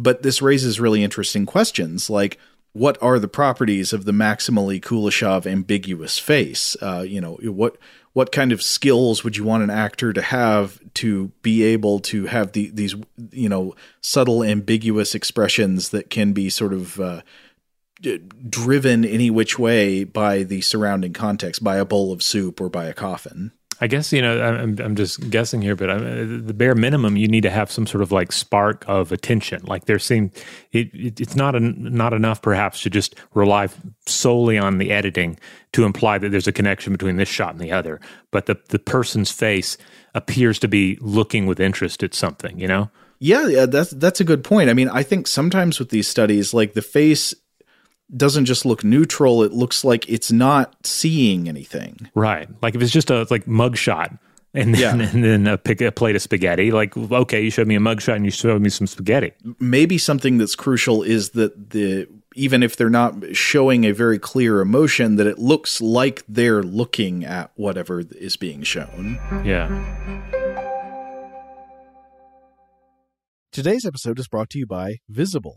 But this raises really interesting questions, like what are the properties of the maximally Kuleshov ambiguous face? Uh, you know, what what kind of skills would you want an actor to have to be able to have the, these, you know, subtle ambiguous expressions that can be sort of uh, d- driven any which way by the surrounding context, by a bowl of soup or by a coffin? I guess, you know, I'm, I'm just guessing here, but I'm, the bare minimum, you need to have some sort of like spark of attention. Like there seem, it, it, it's not en- not enough perhaps to just rely solely on the editing to imply that there's a connection between this shot and the other. But the, the person's face appears to be looking with interest at something, you know? Yeah, yeah, that's, that's a good point. I mean, I think sometimes with these studies, like the face doesn't just look neutral, it looks like it's not seeing anything. Right. Like if it's just a like mugshot and then, yeah. and then a, pick, a plate of spaghetti, like, okay, you showed me a mugshot and you showed me some spaghetti. Maybe something that's crucial is that the even if they're not showing a very clear emotion, that it looks like they're looking at whatever is being shown. Yeah. Today's episode is brought to you by Visible.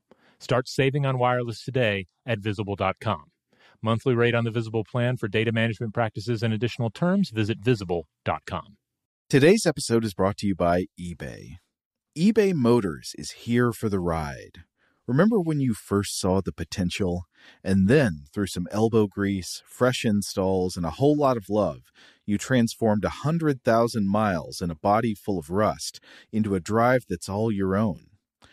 Start saving on wireless today at visible dot com. Monthly rate on the Visible plan. For data management practices and additional terms, visit visible dot com. Today's episode is brought to you by eBay. eBay Motors is here for the ride. Remember when you first saw the potential? And then, through some elbow grease, fresh installs, and a whole lot of love, you transformed one hundred thousand miles and a body full of rust into a drive that's all your own.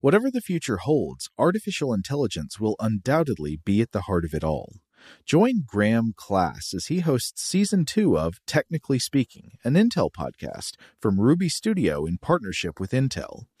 Whatever the future holds, artificial intelligence will undoubtedly be at the heart of it all. Join Graham Class as he hosts Season two of Technically Speaking, an Intel podcast from Ruby Studio in partnership with Intel.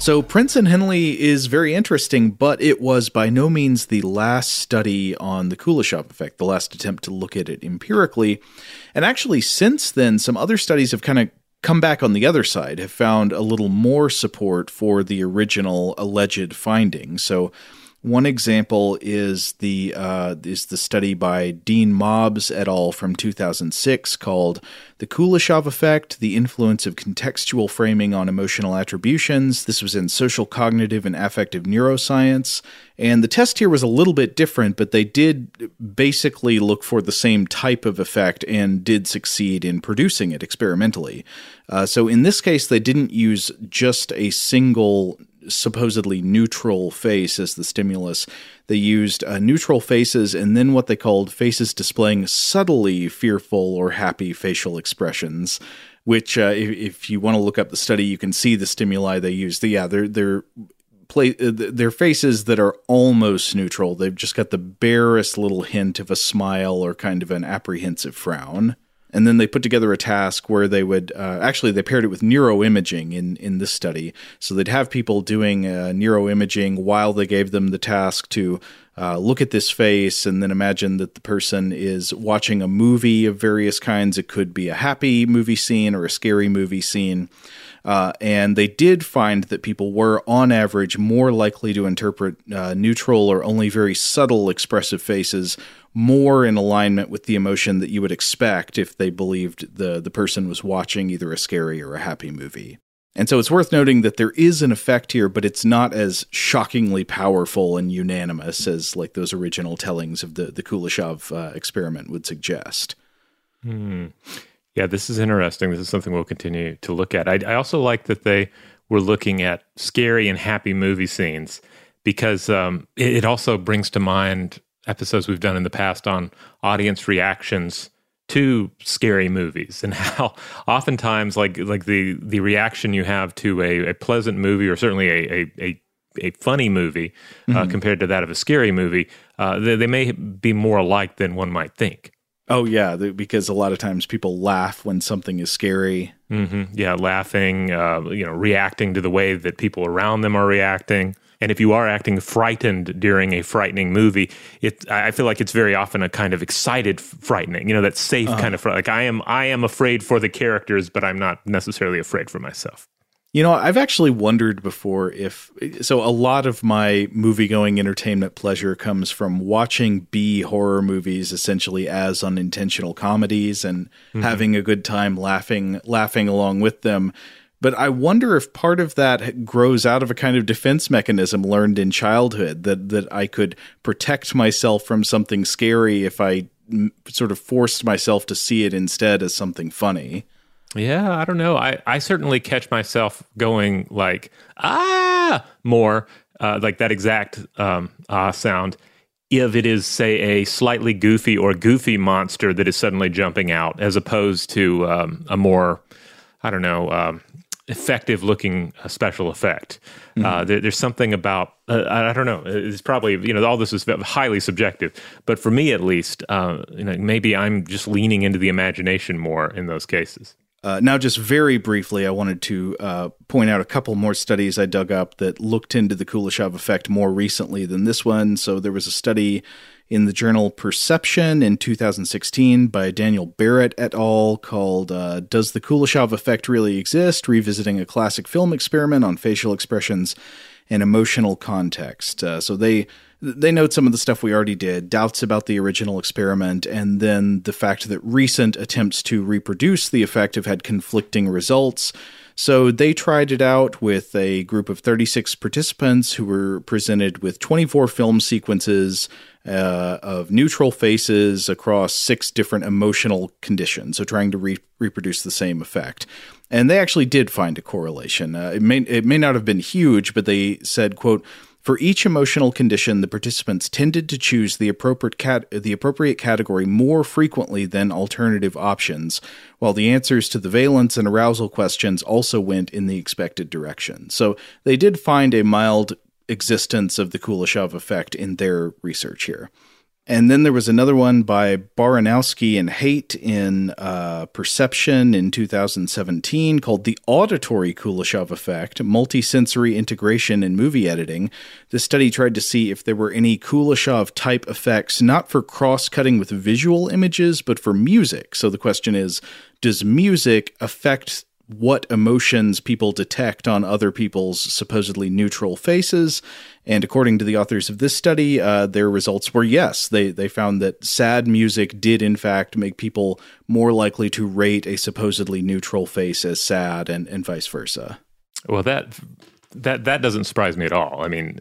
So Prince and Henley is very interesting, but it was by no means the last study on the Kuleshov effect, the last attempt to look at it empirically. And actually, since then, some other studies have kind of come back on the other side, have found a little more support for the original alleged findings. So one example is the uh, is the study by Dean Mobbs et al. From two thousand six called The Kuleshov Effect, The Influence of Contextual Framing on Emotional Attributions. This was in Social Cognitive and Affective Neuroscience. And the test here was a little bit different, but they did basically look for the same type of effect and did succeed in producing it experimentally. Uh, so in this case, they didn't use just a single supposedly neutral face as the stimulus. They used uh, neutral faces and then what they called faces displaying subtly fearful or happy facial expressions, which uh, if, if you want to look up the study, you can see the stimuli they used. The, yeah, they're, they're, play, they're faces that are almost neutral. They've just got the barest little hint of a smile or kind of an apprehensive frown. And then they put together a task where they would uh, – actually, they paired it with neuroimaging in, in this study. So they'd have people doing uh, neuroimaging while they gave them the task to uh, look at this face and then imagine that the person is watching a movie of various kinds. It could be a happy movie scene or a scary movie scene. Uh, and they did find that people were, on average, more likely to interpret uh, neutral or only very subtle expressive faces more in alignment with the emotion that you would expect if they believed the, the person was watching either a scary or a happy movie. And so it's worth noting that there is an effect here, but it's not as shockingly powerful and unanimous as like those original tellings of the, the Kuleshov uh, experiment would suggest. Hmm. Yeah, this is interesting. This is something we'll continue to look at. I, I also like that they were looking at scary and happy movie scenes because um, it, it also brings to mind episodes we've done in the past on audience reactions to scary movies and how oftentimes like like the, the reaction you have to a, a pleasant movie or certainly a a, a, a funny movie mm-hmm. uh, compared to that of a scary movie, uh, they, they may be more alike than one might think. Oh, yeah, because a lot of times people laugh when something is scary. Mm-hmm. Yeah, laughing, uh, you know, reacting to the way that people around them are reacting. And if you are acting frightened during a frightening movie, it I feel like it's very often a kind of excited frightening, you know, that safe uh-huh. kind of like I am I am afraid for the characters, but I'm not necessarily afraid for myself. You know, I've actually wondered before if – so a lot of my movie-going entertainment pleasure comes from watching B-horror movies essentially as unintentional comedies and mm-hmm. having a good time laughing laughing along with them. But I wonder if part of that grows out of a kind of defense mechanism learned in childhood, that, that I could protect myself from something scary if I m- sort of forced myself to see it instead as something funny. Yeah, I don't know. I, I certainly catch myself going like, ah, more, uh, like that exact um, ah sound, if it is, say, a slightly goofy or goofy monster that is suddenly jumping out, as opposed to um, a more, I don't know, um, effective-looking special effect. Mm-hmm. Uh, there, there's something about, uh, I don't know, it's probably, you know, all this is highly subjective, but for me at least, uh, you know, maybe I'm just leaning into the imagination more in those cases. Uh, now, just very briefly, I wanted to uh, point out a couple more studies I dug up that looked into the Kuleshov effect more recently than this one. So there was a study in the journal Perception in two thousand sixteen by Daniel Barrett et al. Called uh, Does the Kuleshov Effect Really Exist? Revisiting a Classic Film Experiment on Facial Expressions and Emotional Context. Uh, so they... They note some of the stuff we already did, doubts about the original experiment, and then the fact that recent attempts to reproduce the effect have had conflicting results. So they tried it out with a group of thirty-six participants who were presented with twenty-four film sequences uh, of neutral faces across six different emotional conditions, so trying to re- reproduce the same effect. And they actually did find a correlation. Uh, it may, it may not have been huge, but they said, quote, "For each emotional condition, the participants tended to choose the appropriate cat- the appropriate category more frequently than alternative options, while the answers to the valence and arousal questions also went in the expected direction." So they did find a mild existence of the Kuleshov effect in their research here. And then there was another one by Baranowski and Haight in uh, Perception in two thousand seventeen called The Auditory Kuleshov Effect, Multisensory Integration in Movie Editing. This study tried to see if there were any Kuleshov-type effects, not for cross-cutting with visual images, but for music. So the question is, does music affect what emotions people detect on other people's supposedly neutral faces? And according to the authors of this study, uh, their results were yes. They they found that sad music did, in fact, make people more likely to rate a supposedly neutral face as sad and, and vice versa. Well, that, that that doesn't surprise me at all. I mean,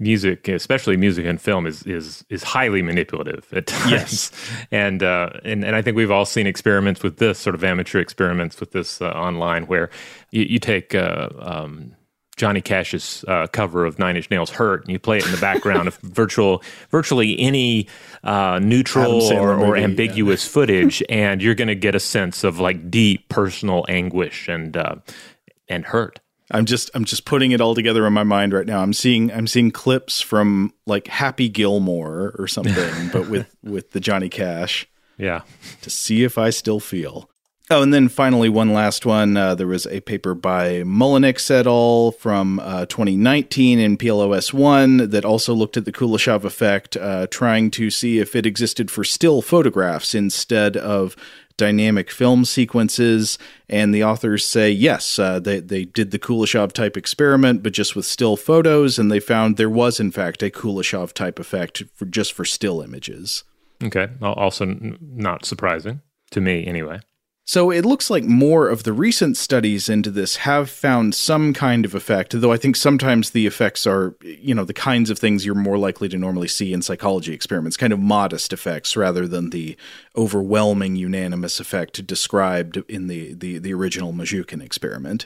music, especially music and film, is is is highly manipulative at times. Yes. And, uh, and and I think we've all seen experiments with this, sort of amateur experiments with this uh, online, where you, you take uh, um, Johnny Cash's uh, cover of Nine Inch Nails' "Hurt" and you play it in the background of virtual, virtually any uh, neutral or, or movie, ambiguous yeah. footage, and you're going to get a sense of like deep personal anguish and uh, and hurt. I'm just I'm just putting it all together in my mind right now. I'm seeing I'm seeing clips from like Happy Gilmore or something, but with, with the Johnny Cash. Yeah. To see if I still feel. Oh, and then finally, one last one. Uh, there was a paper by Mullenix et al. From uh, twenty nineteen in P L O S one that also looked at the Kuleshov effect, uh, trying to see if it existed for still photographs instead of dynamic film sequences, and the authors say, yes, uh, they, they did the Kuleshov-type experiment, but just with still photos, and they found there was, in fact, a Kuleshov-type effect for just for still images. Okay, also n- not surprising, to me anyway. So it looks like more of the recent studies into this have found some kind of effect, though I think sometimes the effects are, you know, the kinds of things you're more likely to normally see in psychology experiments, kind of modest effects rather than the overwhelming unanimous effect described in the, the, the original Mozhukin experiment.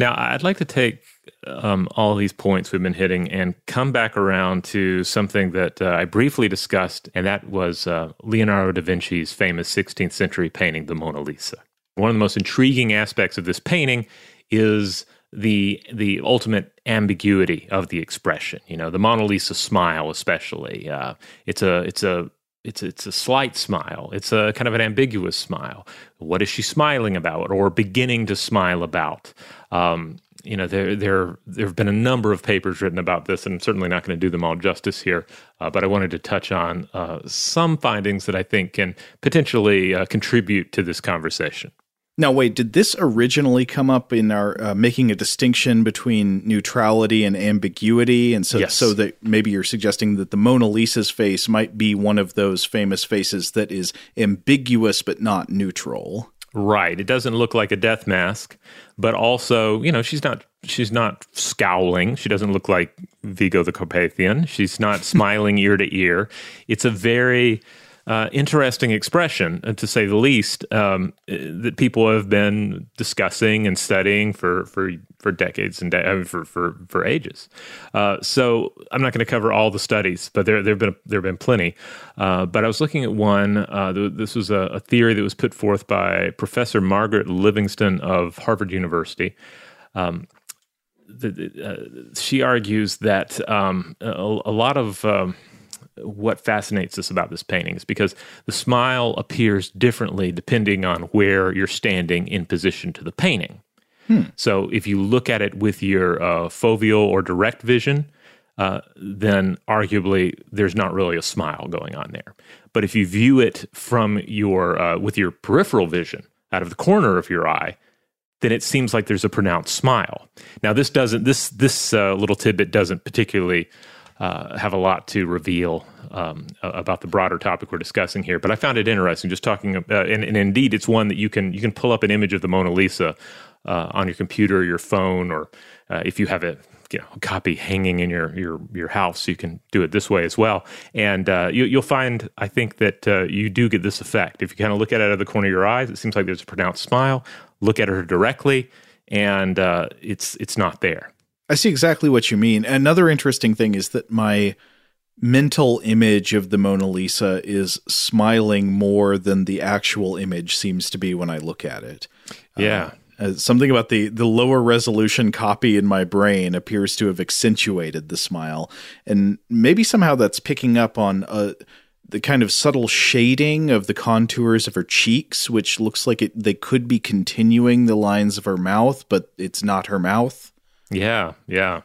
Now, I'd like to take um, all these points we've been hitting and come back around to something that uh, I briefly discussed, and that was uh, Leonardo da Vinci's famous sixteenth century painting, the Mona Lisa. One of the most intriguing aspects of this painting is the the ultimate ambiguity of the expression. You know, the Mona Lisa smile, especially. Uh, it's a it's a It's it's a slight smile. It's a kind of an ambiguous smile. What is she smiling about, or beginning to smile about? Um, you know, there there there have been a number of papers written about this, and I'm certainly not going to do them all justice here, uh, but I wanted to touch on uh, some findings that I think can potentially uh, contribute to this conversation. Now, wait, did this originally come up in our uh, making a distinction between neutrality and ambiguity? And so, yes. so that maybe you're suggesting that the Mona Lisa's face might be one of those famous faces that is ambiguous but not neutral. Right. It doesn't look like a death mask, but also, you know, she's not she's not scowling. She doesn't look like Vigo the Carpathian. She's not smiling ear to ear. It's a very uh, interesting expression, to say the least, um, that people have been discussing and studying for for, for decades and de- for, for for ages. Uh, so I'm not going to cover all the studies, but there there've been there've been plenty. Uh, but I was looking at one. Uh, th- this was a, a theory that was put forth by Professor Margaret Livingston of Harvard University. Um, the, the, uh, she argues that um, a, a lot of um, what fascinates us about this painting is because the smile appears differently depending on where you're standing in position to the painting. Hmm. So if you look at it with your uh, foveal or direct vision, uh, then arguably there's not really a smile going on there. But if you view it from your uh, with your peripheral vision out of the corner of your eye, then it seems like there's a pronounced smile. Now this doesn't this this uh, little tidbit doesn't particularly Uh, have a lot to reveal um, about the broader topic we're discussing here, but I found it interesting. Just talking, uh, and, and indeed, it's one that you can you can pull up an image of the Mona Lisa uh, on your computer, or your phone, or uh, if you have a, you know, a copy hanging in your your your house, you can do it this way as well. And uh, you, you'll find, I think, that uh, you do get this effect. If you kind of look at it out of the corner of your eyes, it seems like there's a pronounced smile. Look at her directly, and uh, it's it's not there. I see exactly what you mean. Another interesting thing is that my mental image of the Mona Lisa is smiling more than the actual image seems to be when I look at it. Yeah. Uh, something about the, the lower resolution copy in my brain appears to have accentuated the smile. And maybe somehow that's picking up on a, the kind of subtle shading of the contours of her cheeks, which looks like it, they could be continuing the lines of her mouth, but it's not her mouth. Yeah, yeah.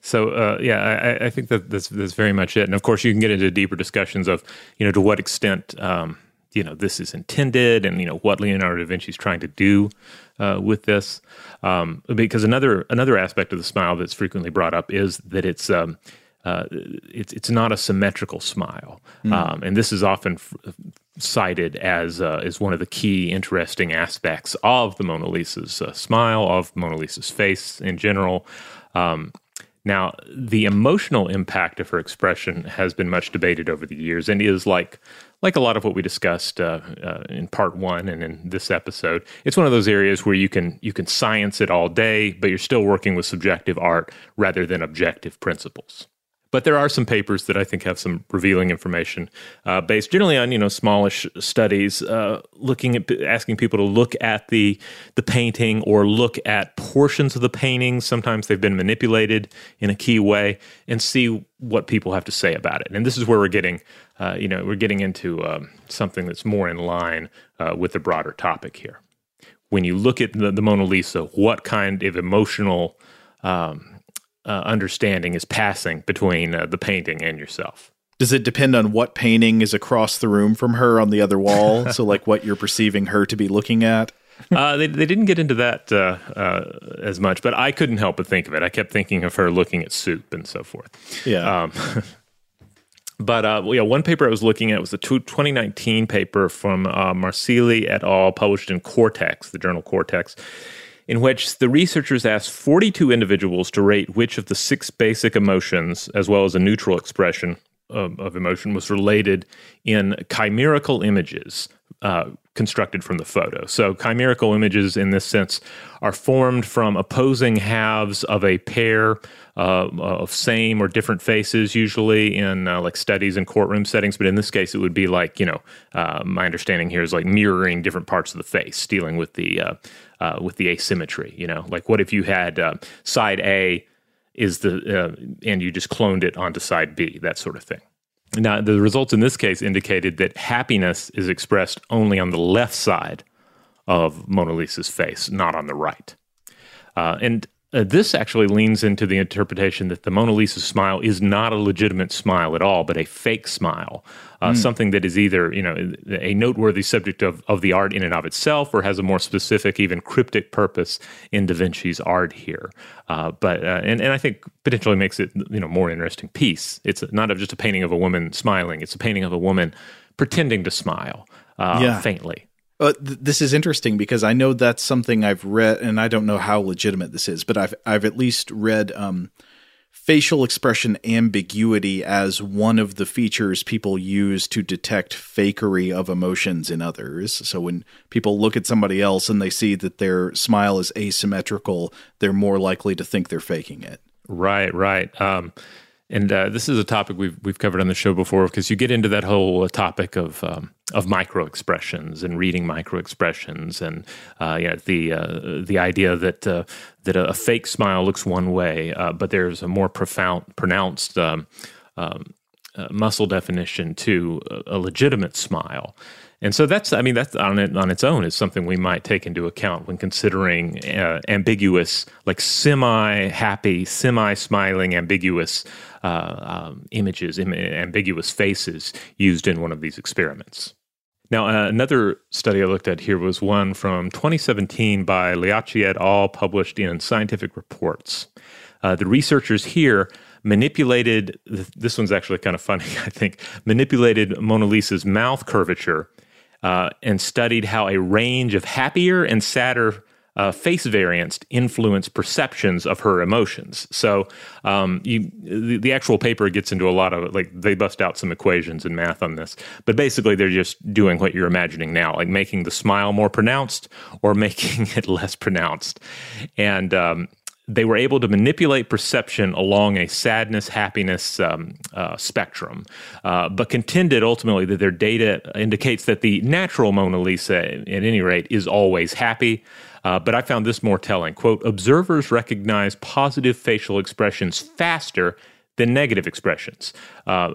So, uh, yeah, I, I think that that's, that's very much it. And, of course, you can get into deeper discussions of, you know, to what extent, um, you know, this is intended and, you know, what Leonardo da Vinci is trying to do uh, with this. Um, because another another aspect of the smile that's frequently brought up is that it's um, uh, it's, it's not a symmetrical smile. Mm. Um, and this is often f- cited as uh, as one of the key interesting aspects of the Mona Lisa's uh, smile, of Mona Lisa's face in general. Um, now, the emotional impact of her expression has been much debated over the years, and is like like a lot of what we discussed uh, uh, in part one and in this episode. It's one of those areas where you can you can science it all day, but you're still working with subjective art rather than objective principles. But there are some papers that I think have some revealing information uh, based generally on, you know, smallish studies, uh, looking at asking people to look at the the painting or look at portions of the painting. Sometimes they've been manipulated in a key way, and see what people have to say about it. And this is where we're getting, uh, you know, we're getting into um, something that's more in line uh, with the broader topic here. When you look at the, the Mona Lisa, what kind of emotional um, Uh, understanding is passing between uh, the painting and yourself? Does it depend on what painting is across the room from her on the other wall? So, like, what you're perceiving her to be looking at? uh, they they didn't get into that uh, uh, as much, but I couldn't help but think of it. I kept thinking of her looking at soup and so forth. Yeah. Um, but uh, well, yeah, one paper I was looking at was a twenty nineteen paper from uh, Marsili et al., published in Cortex, the journal Cortex, in which the researchers asked forty-two individuals to rate which of the six basic emotions, as well as a neutral expression of, of emotion, was related in chimerical images uh, constructed from the photo. So chimerical images, in this sense, are formed from opposing halves of a pair uh, of same or different faces, usually in uh, like studies and courtroom settings. But in this case, it would be like, you know, uh, my understanding here is like mirroring different parts of the face, dealing with the... Uh, Uh, with the asymmetry, you know, like what if you had uh, side A is the, uh, and you just cloned it onto side B, that sort of thing. Now, the results in this case indicated that happiness is expressed only on the left side of Mona Lisa's face, not on the right. Uh, and Uh, this actually leans into the interpretation that the Mona Lisa smile is not a legitimate smile at all, but a fake smile, uh, mm. something that is either, you know, a noteworthy subject of, of the art in and of itself, or has a more specific, even cryptic purpose in Da Vinci's art here. Uh, but uh, and, and I think potentially makes it, you know, more interesting piece. It's not just a painting of a woman smiling. It's a painting of a woman pretending to smile uh, yeah. faintly. Uh, th- this is interesting because I know that's something I've read, and I don't know how legitimate this is, but I've I've at least read um, facial expression ambiguity as one of the features people use to detect fakery of emotions in others. So when people look at somebody else and they see that their smile is asymmetrical, they're more likely to think they're faking it. Right, right. Um And uh, this is a topic we've we've covered on the show before, because you get into that whole topic of um, of micro expressions and reading micro expressions, and uh, yeah, the uh, the idea that uh, that a fake smile looks one way, uh, but there's a more profound, pronounced um, um, uh, muscle definition to a legitimate smile. And so that's, I mean, that's on it, on its own is something we might take into account when considering uh, ambiguous, like semi-happy, semi-smiling, ambiguous uh, um, images, Im- ambiguous faces used in one of these experiments. Now, uh, another study I looked at here was one from twenty seventeen by Liachi et al., published in Scientific Reports. Uh, the researchers here manipulated, this one's actually kind of funny, I think, manipulated Mona Lisa's mouth curvature Uh, and studied how a range of happier and sadder uh, face variants influence perceptions of her emotions. So um, you, the, the actual paper gets into a lot of, like, they bust out some equations and math on this. But basically, they're just doing what you're imagining now, like making the smile more pronounced or making it less pronounced. And um, they were able to manipulate perception along a sadness, happiness um, uh, spectrum, uh, but contended ultimately that their data indicates that the natural Mona Lisa, at any rate, is always happy. Uh, but I found this more telling. Quote, observers recognize positive facial expressions faster than negative expressions. Uh,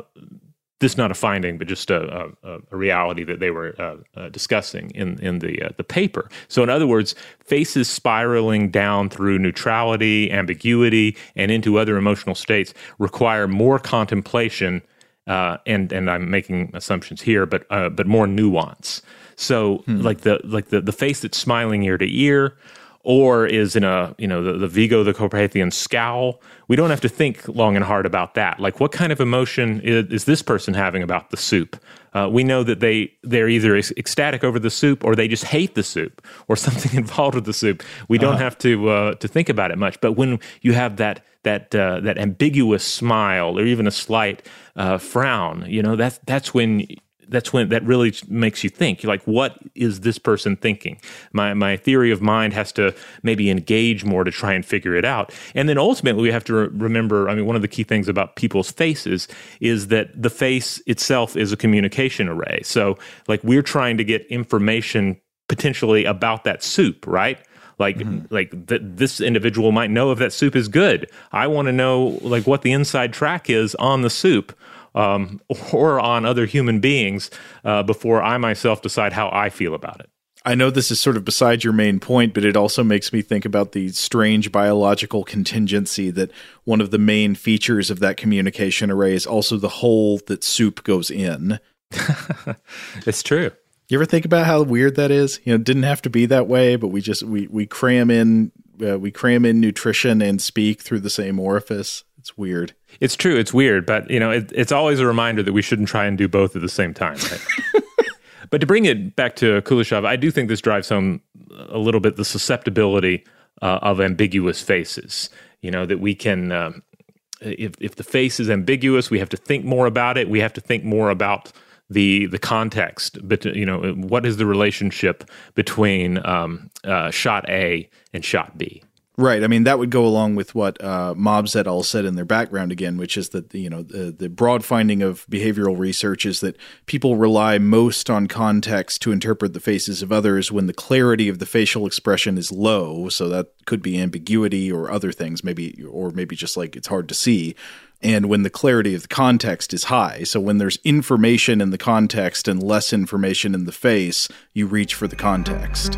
this is not a finding, but just a, a, a reality that they were uh, uh, discussing in in the uh, the paper. So, in other words, faces spiraling down through neutrality, ambiguity, and into other emotional states require more contemplation, uh, and and I'm making assumptions here, but uh, but more nuance. So, hmm. like the like the the face that's smiling ear to ear, or is in a, you know, the, the Vigo the Carpathian scowl, we don't have to think long and hard about that. Like, what kind of emotion is, is this person having about the soup? Uh, we know that they, they're either ecstatic over the soup, or they just hate the soup, or something involved with the soup. We don't uh-huh. have to uh, to think about it much. But when you have that that uh, that ambiguous smile, or even a slight uh, frown, you know, that's, that's when... That's when that really makes you think. You're like, what is this person thinking? My my theory of mind has to maybe engage more to try and figure it out. And then ultimately, we have to re- remember, I mean, one of the key things about people's faces is that the face itself is a communication array. So, like, we're trying to get information potentially about that soup, right? Like, mm-hmm. like th- this individual might know if that soup is good. I want to know, like, what the inside track is on the soup. Um, or on other human beings uh, before I myself decide how I feel about it. I know this is sort of beside your main point, but it also makes me think about the strange biological contingency that one of the main features of that communication array is also the hole that soup goes in. It's true. You ever think about how weird that is? You know, it didn't have to be that way, but we just we we cram in uh, we cram in nutrition and speak through the same orifice. It's weird. It's true. It's weird. But, you know, it, it's always a reminder that we shouldn't try and do both at the same time. Right? But to bring it back to Kuleshov, I do think this drives home a little bit the susceptibility uh, of ambiguous faces, you know, that we can, uh, if, if the face is ambiguous, we have to think more about it. We have to think more about the the context, but, you know, what is the relationship between um, uh, shot A and shot B? Right. I mean, that would go along with what uh, Mobbs et al. Said in their background again, which is that, you know, the, the broad finding of behavioral research is that people rely most on context to interpret the faces of others when the clarity of the facial expression is low. So that could be ambiguity or other things, maybe, or maybe just like it's hard to see. And when the clarity of the context is high. So when there's information in the context and less information in the face, you reach for the context.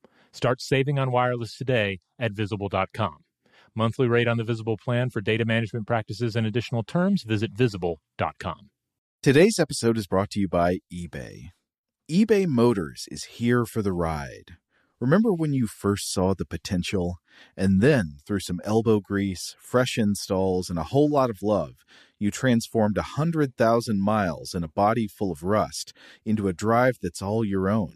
Start saving on wireless today at visible dot com. Monthly rate on the Visible plan for data management practices and additional terms, visit visible dot com. Today's episode is brought to you by eBay. eBay Motors is here for the ride. Remember when you first saw the potential? And then, through some elbow grease, fresh installs, and a whole lot of love, you transformed one hundred thousand miles and a body full of rust into a drive that's all your own.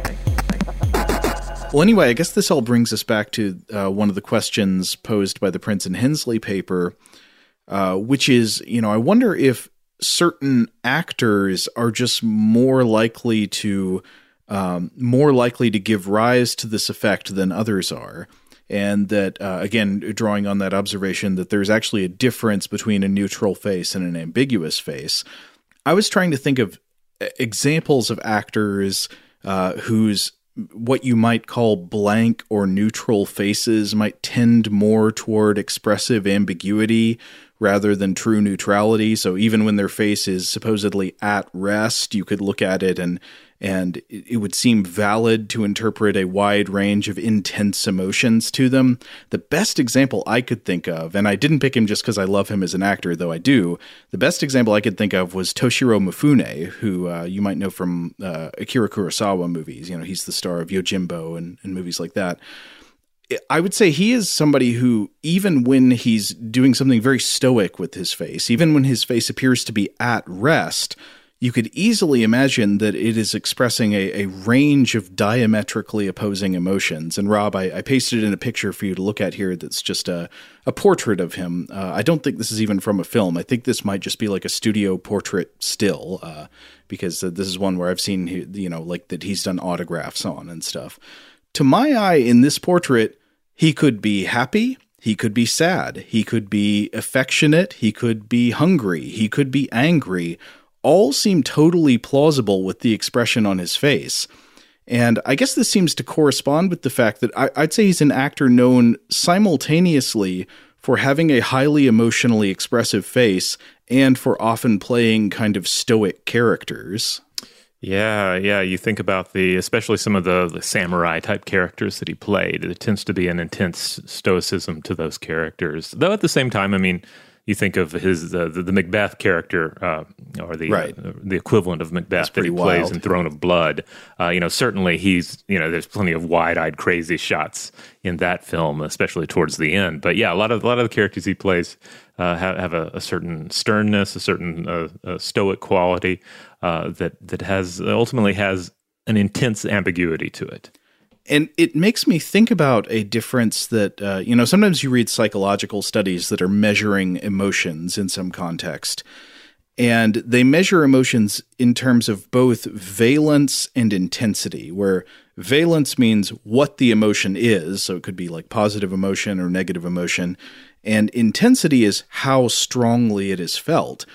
Well, anyway, I guess this all brings us back to uh, one of the questions posed by the Prince and Hensley paper, uh, which is, you know, I wonder if certain actors are just more likely to um, more likely to give rise to this effect than others are. And that, uh, again, drawing on that observation that there's actually a difference between a neutral face and an ambiguous face. I was trying to think of examples of actors uh, whose what you might call blank or neutral faces might tend more toward expressive ambiguity rather than true neutrality. So even when their face is supposedly at rest, you could look at it and and it would seem valid to interpret a wide range of intense emotions to them. The best example I could think of, and I didn't pick him just because I love him as an actor, though I do, the best example I could think of was Toshiro Mifune, who uh, you might know from uh, Akira Kurosawa movies. You know, he's the star of Yojimbo and, and movies like that. I would say he is somebody who, even when he's doing something very stoic with his face, even when his face appears to be at rest, you could easily imagine that it is expressing a, a range of diametrically opposing emotions. And Rob, I, I pasted in a picture for you to look at here that's just a, a portrait of him. Uh, I don't think this is even from a film. I think this might just be like a studio portrait still, uh, because this is one where I've seen, you know, like that he's done autographs on and stuff. To my eye, in this portrait, he could be happy. He could be sad. He could be affectionate. He could be hungry. He could be angry. All seem totally plausible with the expression on his face. And I guess this seems to correspond with the fact that I, I'd say he's an actor known simultaneously for having a highly emotionally expressive face and for often playing kind of stoic characters. Yeah, yeah. You think about the, especially some of the, the samurai type characters that he played. It tends to be an intense stoicism to those characters. Though at the same time, I mean, you think of his uh, the, the Macbeth character, uh, or the right. uh, the equivalent of Macbeth that he wild. plays in Throne of Blood. Uh, you know, certainly he's you know there's plenty of wide-eyed, crazy shots in that film, especially towards the end. But yeah, a lot of a lot of the characters he plays uh, have, have a, a certain sternness, a certain uh, a stoic quality uh, that that has ultimately has an intense ambiguity to it. And it makes me think about a difference that, uh, you know, sometimes you read psychological studies that are measuring emotions in some context. And they measure emotions in terms of both valence and intensity, where valence means what the emotion is. So it could be like positive emotion or negative emotion. And intensity is how strongly it is felt.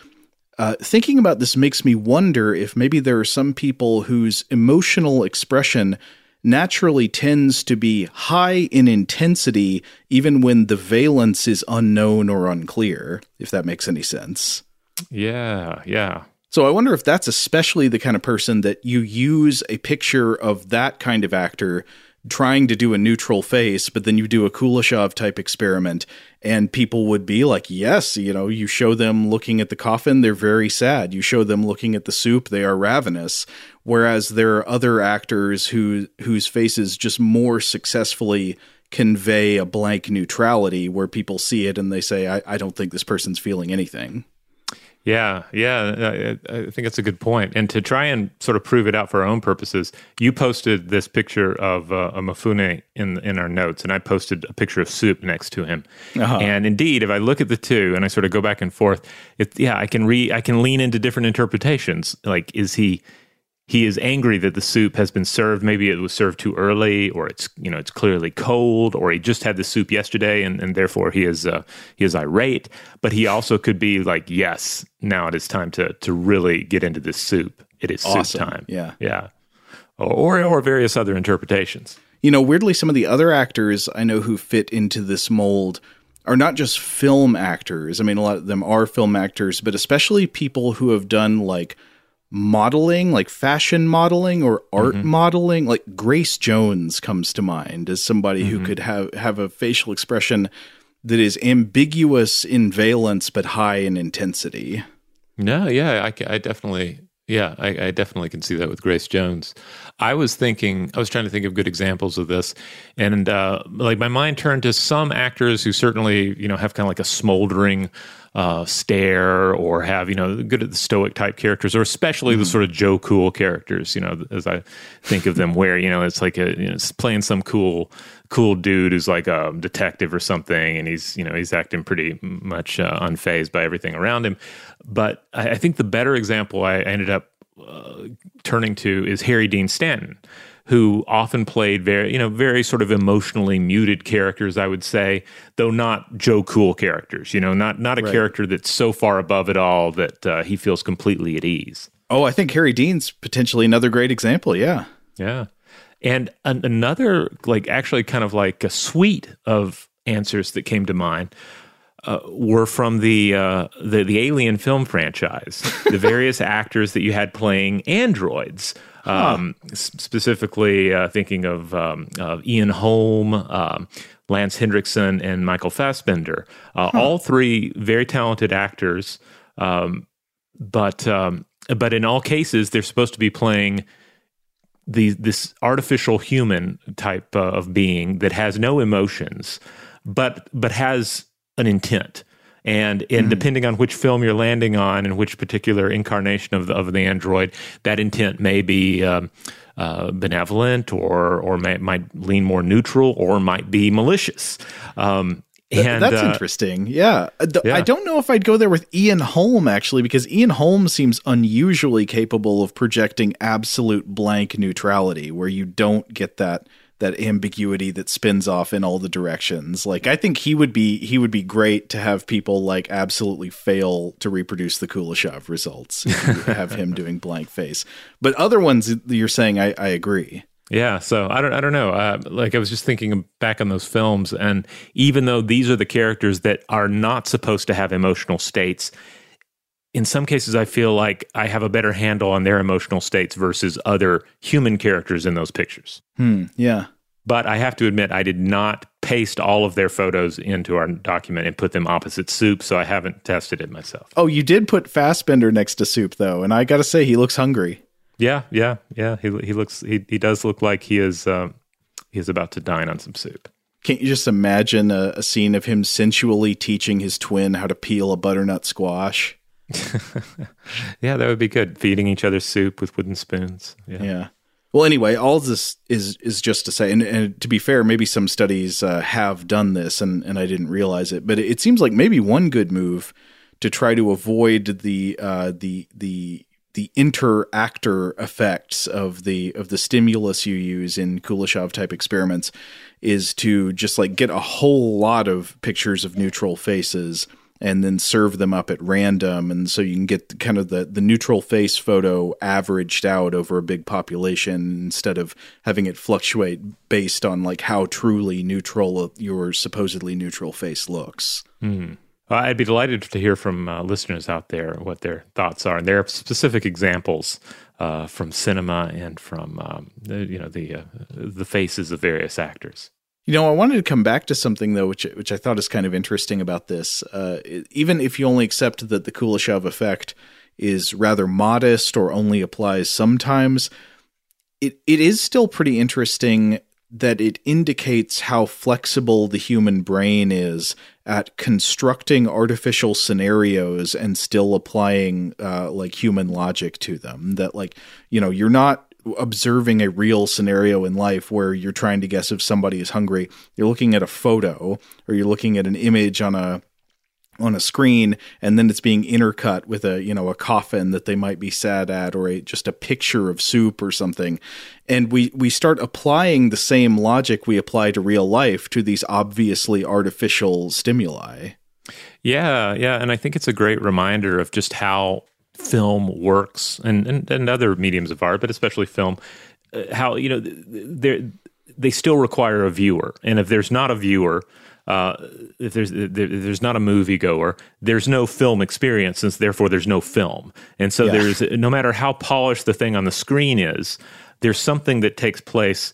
Uh, thinking about this makes me wonder if maybe there are some people whose emotional expression naturally tends to be high in intensity, even when the valence is unknown or unclear, if that makes any sense. Yeah, yeah. So I wonder if that's especially the kind of person that you use a picture of that kind of actor trying to do a neutral face, but then you do a Kuleshov type experiment and people would be like, yes, you know, you show them looking at the coffin, they're very sad. You show them looking at the soup, they are ravenous. Whereas there are other actors who whose faces just more successfully convey a blank neutrality where people see it and they say, I, I don't think this person's feeling anything. Yeah, yeah, I, I think that's a good point. And to try and sort of prove it out for our own purposes, you posted this picture of uh, a Mifune in in our notes, and I posted a picture of soup next to him. Uh-huh. And indeed, if I look at the two and I sort of go back and forth, it, yeah, I can re I can lean into different interpretations. Like, is he he is angry that the soup has been served? Maybe it was served too early, or it's you know it's clearly cold, or he just had the soup yesterday, and, and therefore he is uh, he is irate. But he also could be like, yes. Now it is time to to really get into this soup. It is awesome. Soup time. Yeah. Yeah. Or, or various other interpretations. You know, weirdly, some of the other actors I know who fit into this mold are not just film actors. I mean, a lot of them are film actors, but especially people who have done like modeling, like fashion modeling or art mm-hmm. modeling. Like Grace Jones comes to mind as somebody mm-hmm. who could have, have a facial expression that is ambiguous in valence but high in intensity. No, yeah, I, I definitely, yeah, I, I definitely can see that with Grace Jones. I was thinking, I was trying to think of good examples of this, and uh, like my mind turned to some actors who certainly, you know, have kind of like a smoldering uh, stare, or have, you know, good at the stoic type characters, or especially mm-hmm. the sort of Joe Cool characters. You know, as I think of them, where you know it's like a you know, it's playing some cool. cool dude who's like a detective or something, and he's you know he's acting pretty much uh, unfazed by everything around him. But I, I think the better example I ended up uh, turning to is Harry Dean Stanton, who often played very you know very sort of emotionally muted characters, I would say, though not Joe Cool characters. You know, not not a right. character that's so far above it all that uh, he feels completely at ease. Oh, I think Harry Dean's potentially another great example. Yeah, yeah. And an, another, like, actually kind of like a suite of answers that came to mind uh, were from the, uh, the the Alien film franchise, the various actors that you had playing androids. Um, huh. Specifically, uh, thinking of, um, of Ian Holm, um, Lance Hendrickson, and Michael Fassbender. Uh, huh. All three very talented actors, um, but um, but in all cases, they're supposed to be playing The, this artificial human type uh, of being that has no emotions, but but has an intent. And and mm. depending on which film you're landing on and which particular incarnation of the, of the android, that intent may be um, uh, benevolent, or or may, might lean more neutral, or might be malicious. Um, Th- and, that's uh, interesting. Yeah. The, yeah. I don't know if I'd go there with Ian Holm, actually, because Ian Holm seems unusually capable of projecting absolute blank neutrality where you don't get that that ambiguity that spins off in all the directions. Like, I think he would be he would be great to have people like absolutely fail to reproduce the Kuleshov results. If you have him doing blank face, but other ones you're saying, I, I agree. Yeah, so I don't, I don't know. Uh, like I was just thinking back on those films, and even though these are the characters that are not supposed to have emotional states, in some cases I feel like I have a better handle on their emotional states versus other human characters in those pictures. Hmm, yeah. But I have to admit, I did not paste all of their photos into our document and put them opposite Soup, so I haven't tested it myself. Oh, you did put Fassbender next to Soup, though, and I got to say, he looks hungry. Yeah, yeah, yeah. He he looks he he does look like he is um, he is about to dine on some soup. Can't you just imagine a, a scene of him sensually teaching his twin how to peel a butternut squash? Yeah, that would be good. Feeding each other soup with wooden spoons. Yeah. yeah. Well, anyway, all this is is just to say, and, and to be fair, maybe some studies uh, have done this, and and I didn't realize it, but it, it seems like maybe one good move to try to avoid the uh, the the. the interactor effects of the of the stimulus you use in Kuleshov type experiments is to just like get a whole lot of pictures of neutral faces and then serve them up at random. And so you can get kind of the, the neutral face photo averaged out over a big population instead of having it fluctuate based on like how truly neutral your supposedly neutral face looks. Mm-hmm. Uh, I'd be delighted to hear from uh, listeners out there what their thoughts are, and there are specific examples uh, from cinema and from um, the, you know the uh, the faces of various actors. You know, I wanted to come back to something though, which which I thought is kind of interesting about this. Uh, even if you only accept that the Kuleshov effect is rather modest or only applies sometimes, it it is still pretty interesting that it indicates how flexible the human brain is at constructing artificial scenarios and still applying uh, like human logic to them. That like, you know, you're not observing a real scenario in life where you're trying to guess if somebody is hungry. You're looking at a photo, or you're looking at an image on a on a screen, and then it's being intercut with a, you know, a coffin that they might be sad at, or a, just a picture of soup or something. And we, we start applying the same logic we apply to real life to these obviously artificial stimuli. Yeah. Yeah. And I think it's a great reminder of just how film works, and, and, and other mediums of art, but especially film, uh, how, you know, they're, they still require a viewer. And if there's not a viewer, Uh, if there's if there's not a moviegoer, there's no film experience, and therefore there's no film. And so yeah. there's no matter how polished the thing on the screen is, there's something that takes place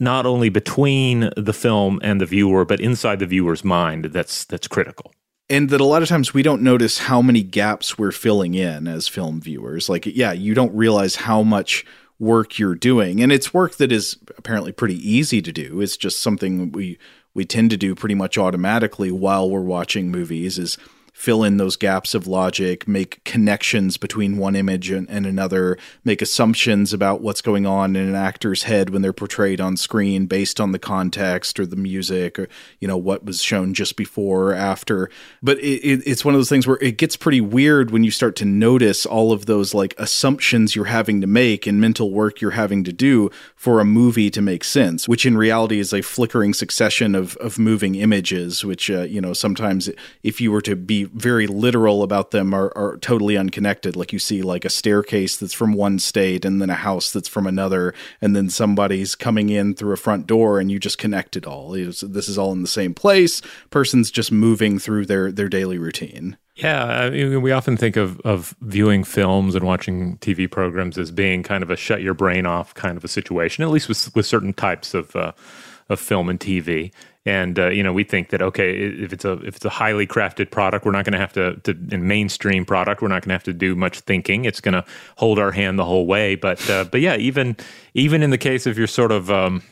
not only between the film and the viewer, but inside the viewer's mind. That's that's critical. And that a lot of times we don't notice how many gaps we're filling in as film viewers. Like, yeah, you don't realize how much work you're doing, and it's work that is apparently pretty easy to do. It's just something we. we tend to do pretty much automatically while we're watching movies, is fill in those gaps of logic, make connections between one image and, and another, make assumptions about what's going on in an actor's head when they're portrayed on screen based on the context or the music or, you know, what was shown just before or after. But it, it, it's one of those things where it gets pretty weird when you start to notice all of those like assumptions you're having to make and mental work you're having to do for a movie to make sense, which in reality is a flickering succession of, of moving images, which, uh, you know, sometimes if you were to be very literal about them, are, are totally unconnected. Like you see like a staircase that's from one state and then a house that's from another, and then somebody's coming in through a front door, and you just connect it all. It's, this is all in the same place. Person's just moving through their, their daily routine. Yeah, I mean, we often think of, of viewing films and watching T V programs as being kind of a shut your brain off kind of a situation, at least with, with certain types of uh, of film and T V. And uh, you know, we think that okay, if it's a if it's a highly crafted product, we're not going to have to to in mainstream product, we're not going to have to do much thinking. It's going to hold our hand the whole way. But uh, but yeah, even even in the case of your sort of um,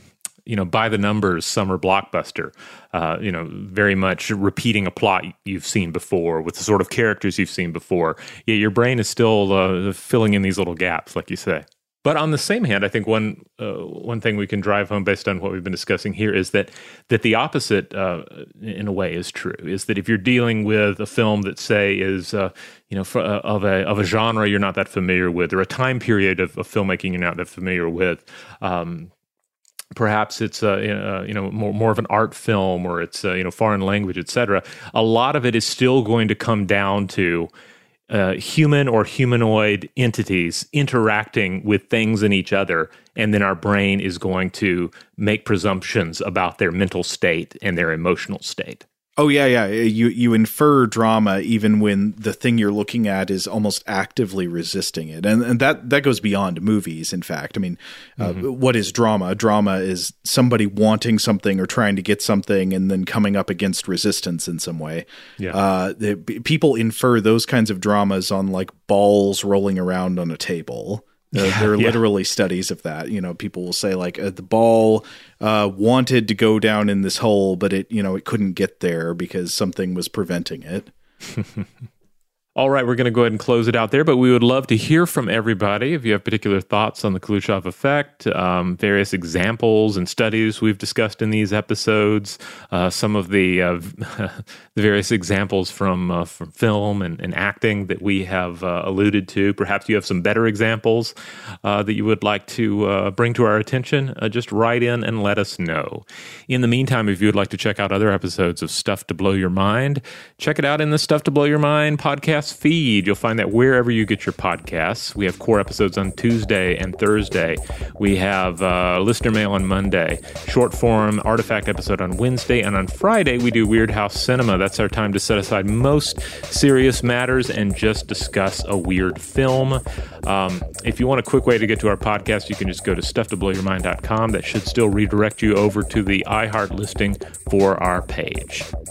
you know by the numbers summer blockbuster, uh, you know, very much repeating a plot you've seen before with the sort of characters you've seen before. Yeah, your brain is still uh, filling in these little gaps, like you say. But on the same hand, I think one uh, one thing we can drive home based on what we've been discussing here is that that the opposite, uh, in a way, is true. Is that if you're dealing with a film that, say, is uh, you know for, uh, of a of a genre you're not that familiar with, or a time period of, of filmmaking you're not that familiar with, um, Perhaps it's a uh, you know more more of an art film, or it's uh, you know foreign language, et cetera. A lot of it is still going to come down to uh, human or humanoid entities interacting with things in each other, and then our brain is going to make presumptions about their mental state and their emotional state. Oh yeah, yeah. You you infer drama even when the thing you're looking at is almost actively resisting it, and and that that goes beyond movies. In fact, I mean, mm-hmm. uh, what is drama? Drama is somebody wanting something or trying to get something, and then coming up against resistance in some way. Yeah, uh, the, people infer those kinds of dramas on like balls rolling around on a table. Uh, yeah, there are yeah. literally studies of that. You know, people will say like uh, the ball uh, wanted to go down in this hole, but it, you know, it couldn't get there because something was preventing it. All right, we're going to go ahead and close it out there, but we would love to hear from everybody. If you have particular thoughts on the Kuleshov effect, um, various examples and studies we've discussed in these episodes, uh, some of the uh, the various examples from uh, from film and, and acting that we have uh, alluded to. Perhaps you have some better examples uh, that you would like to uh, bring to our attention. Uh, just write in and let us know. In the meantime, if you would like to check out other episodes of Stuff to Blow Your Mind, check it out in the Stuff to Blow Your Mind podcast feed. You'll find that wherever you get your podcasts. We have core episodes on Tuesday and Thursday. We have uh, listener mail on Monday, short form artifact episode on Wednesday, and on Friday we do Weird House Cinema. That's our time to set aside most serious matters and just discuss a weird film. Um, if you want a quick way to get to our podcast, you can just go to stuff to blow your mind dot com. That should still redirect you over to the iHeart listing for our page.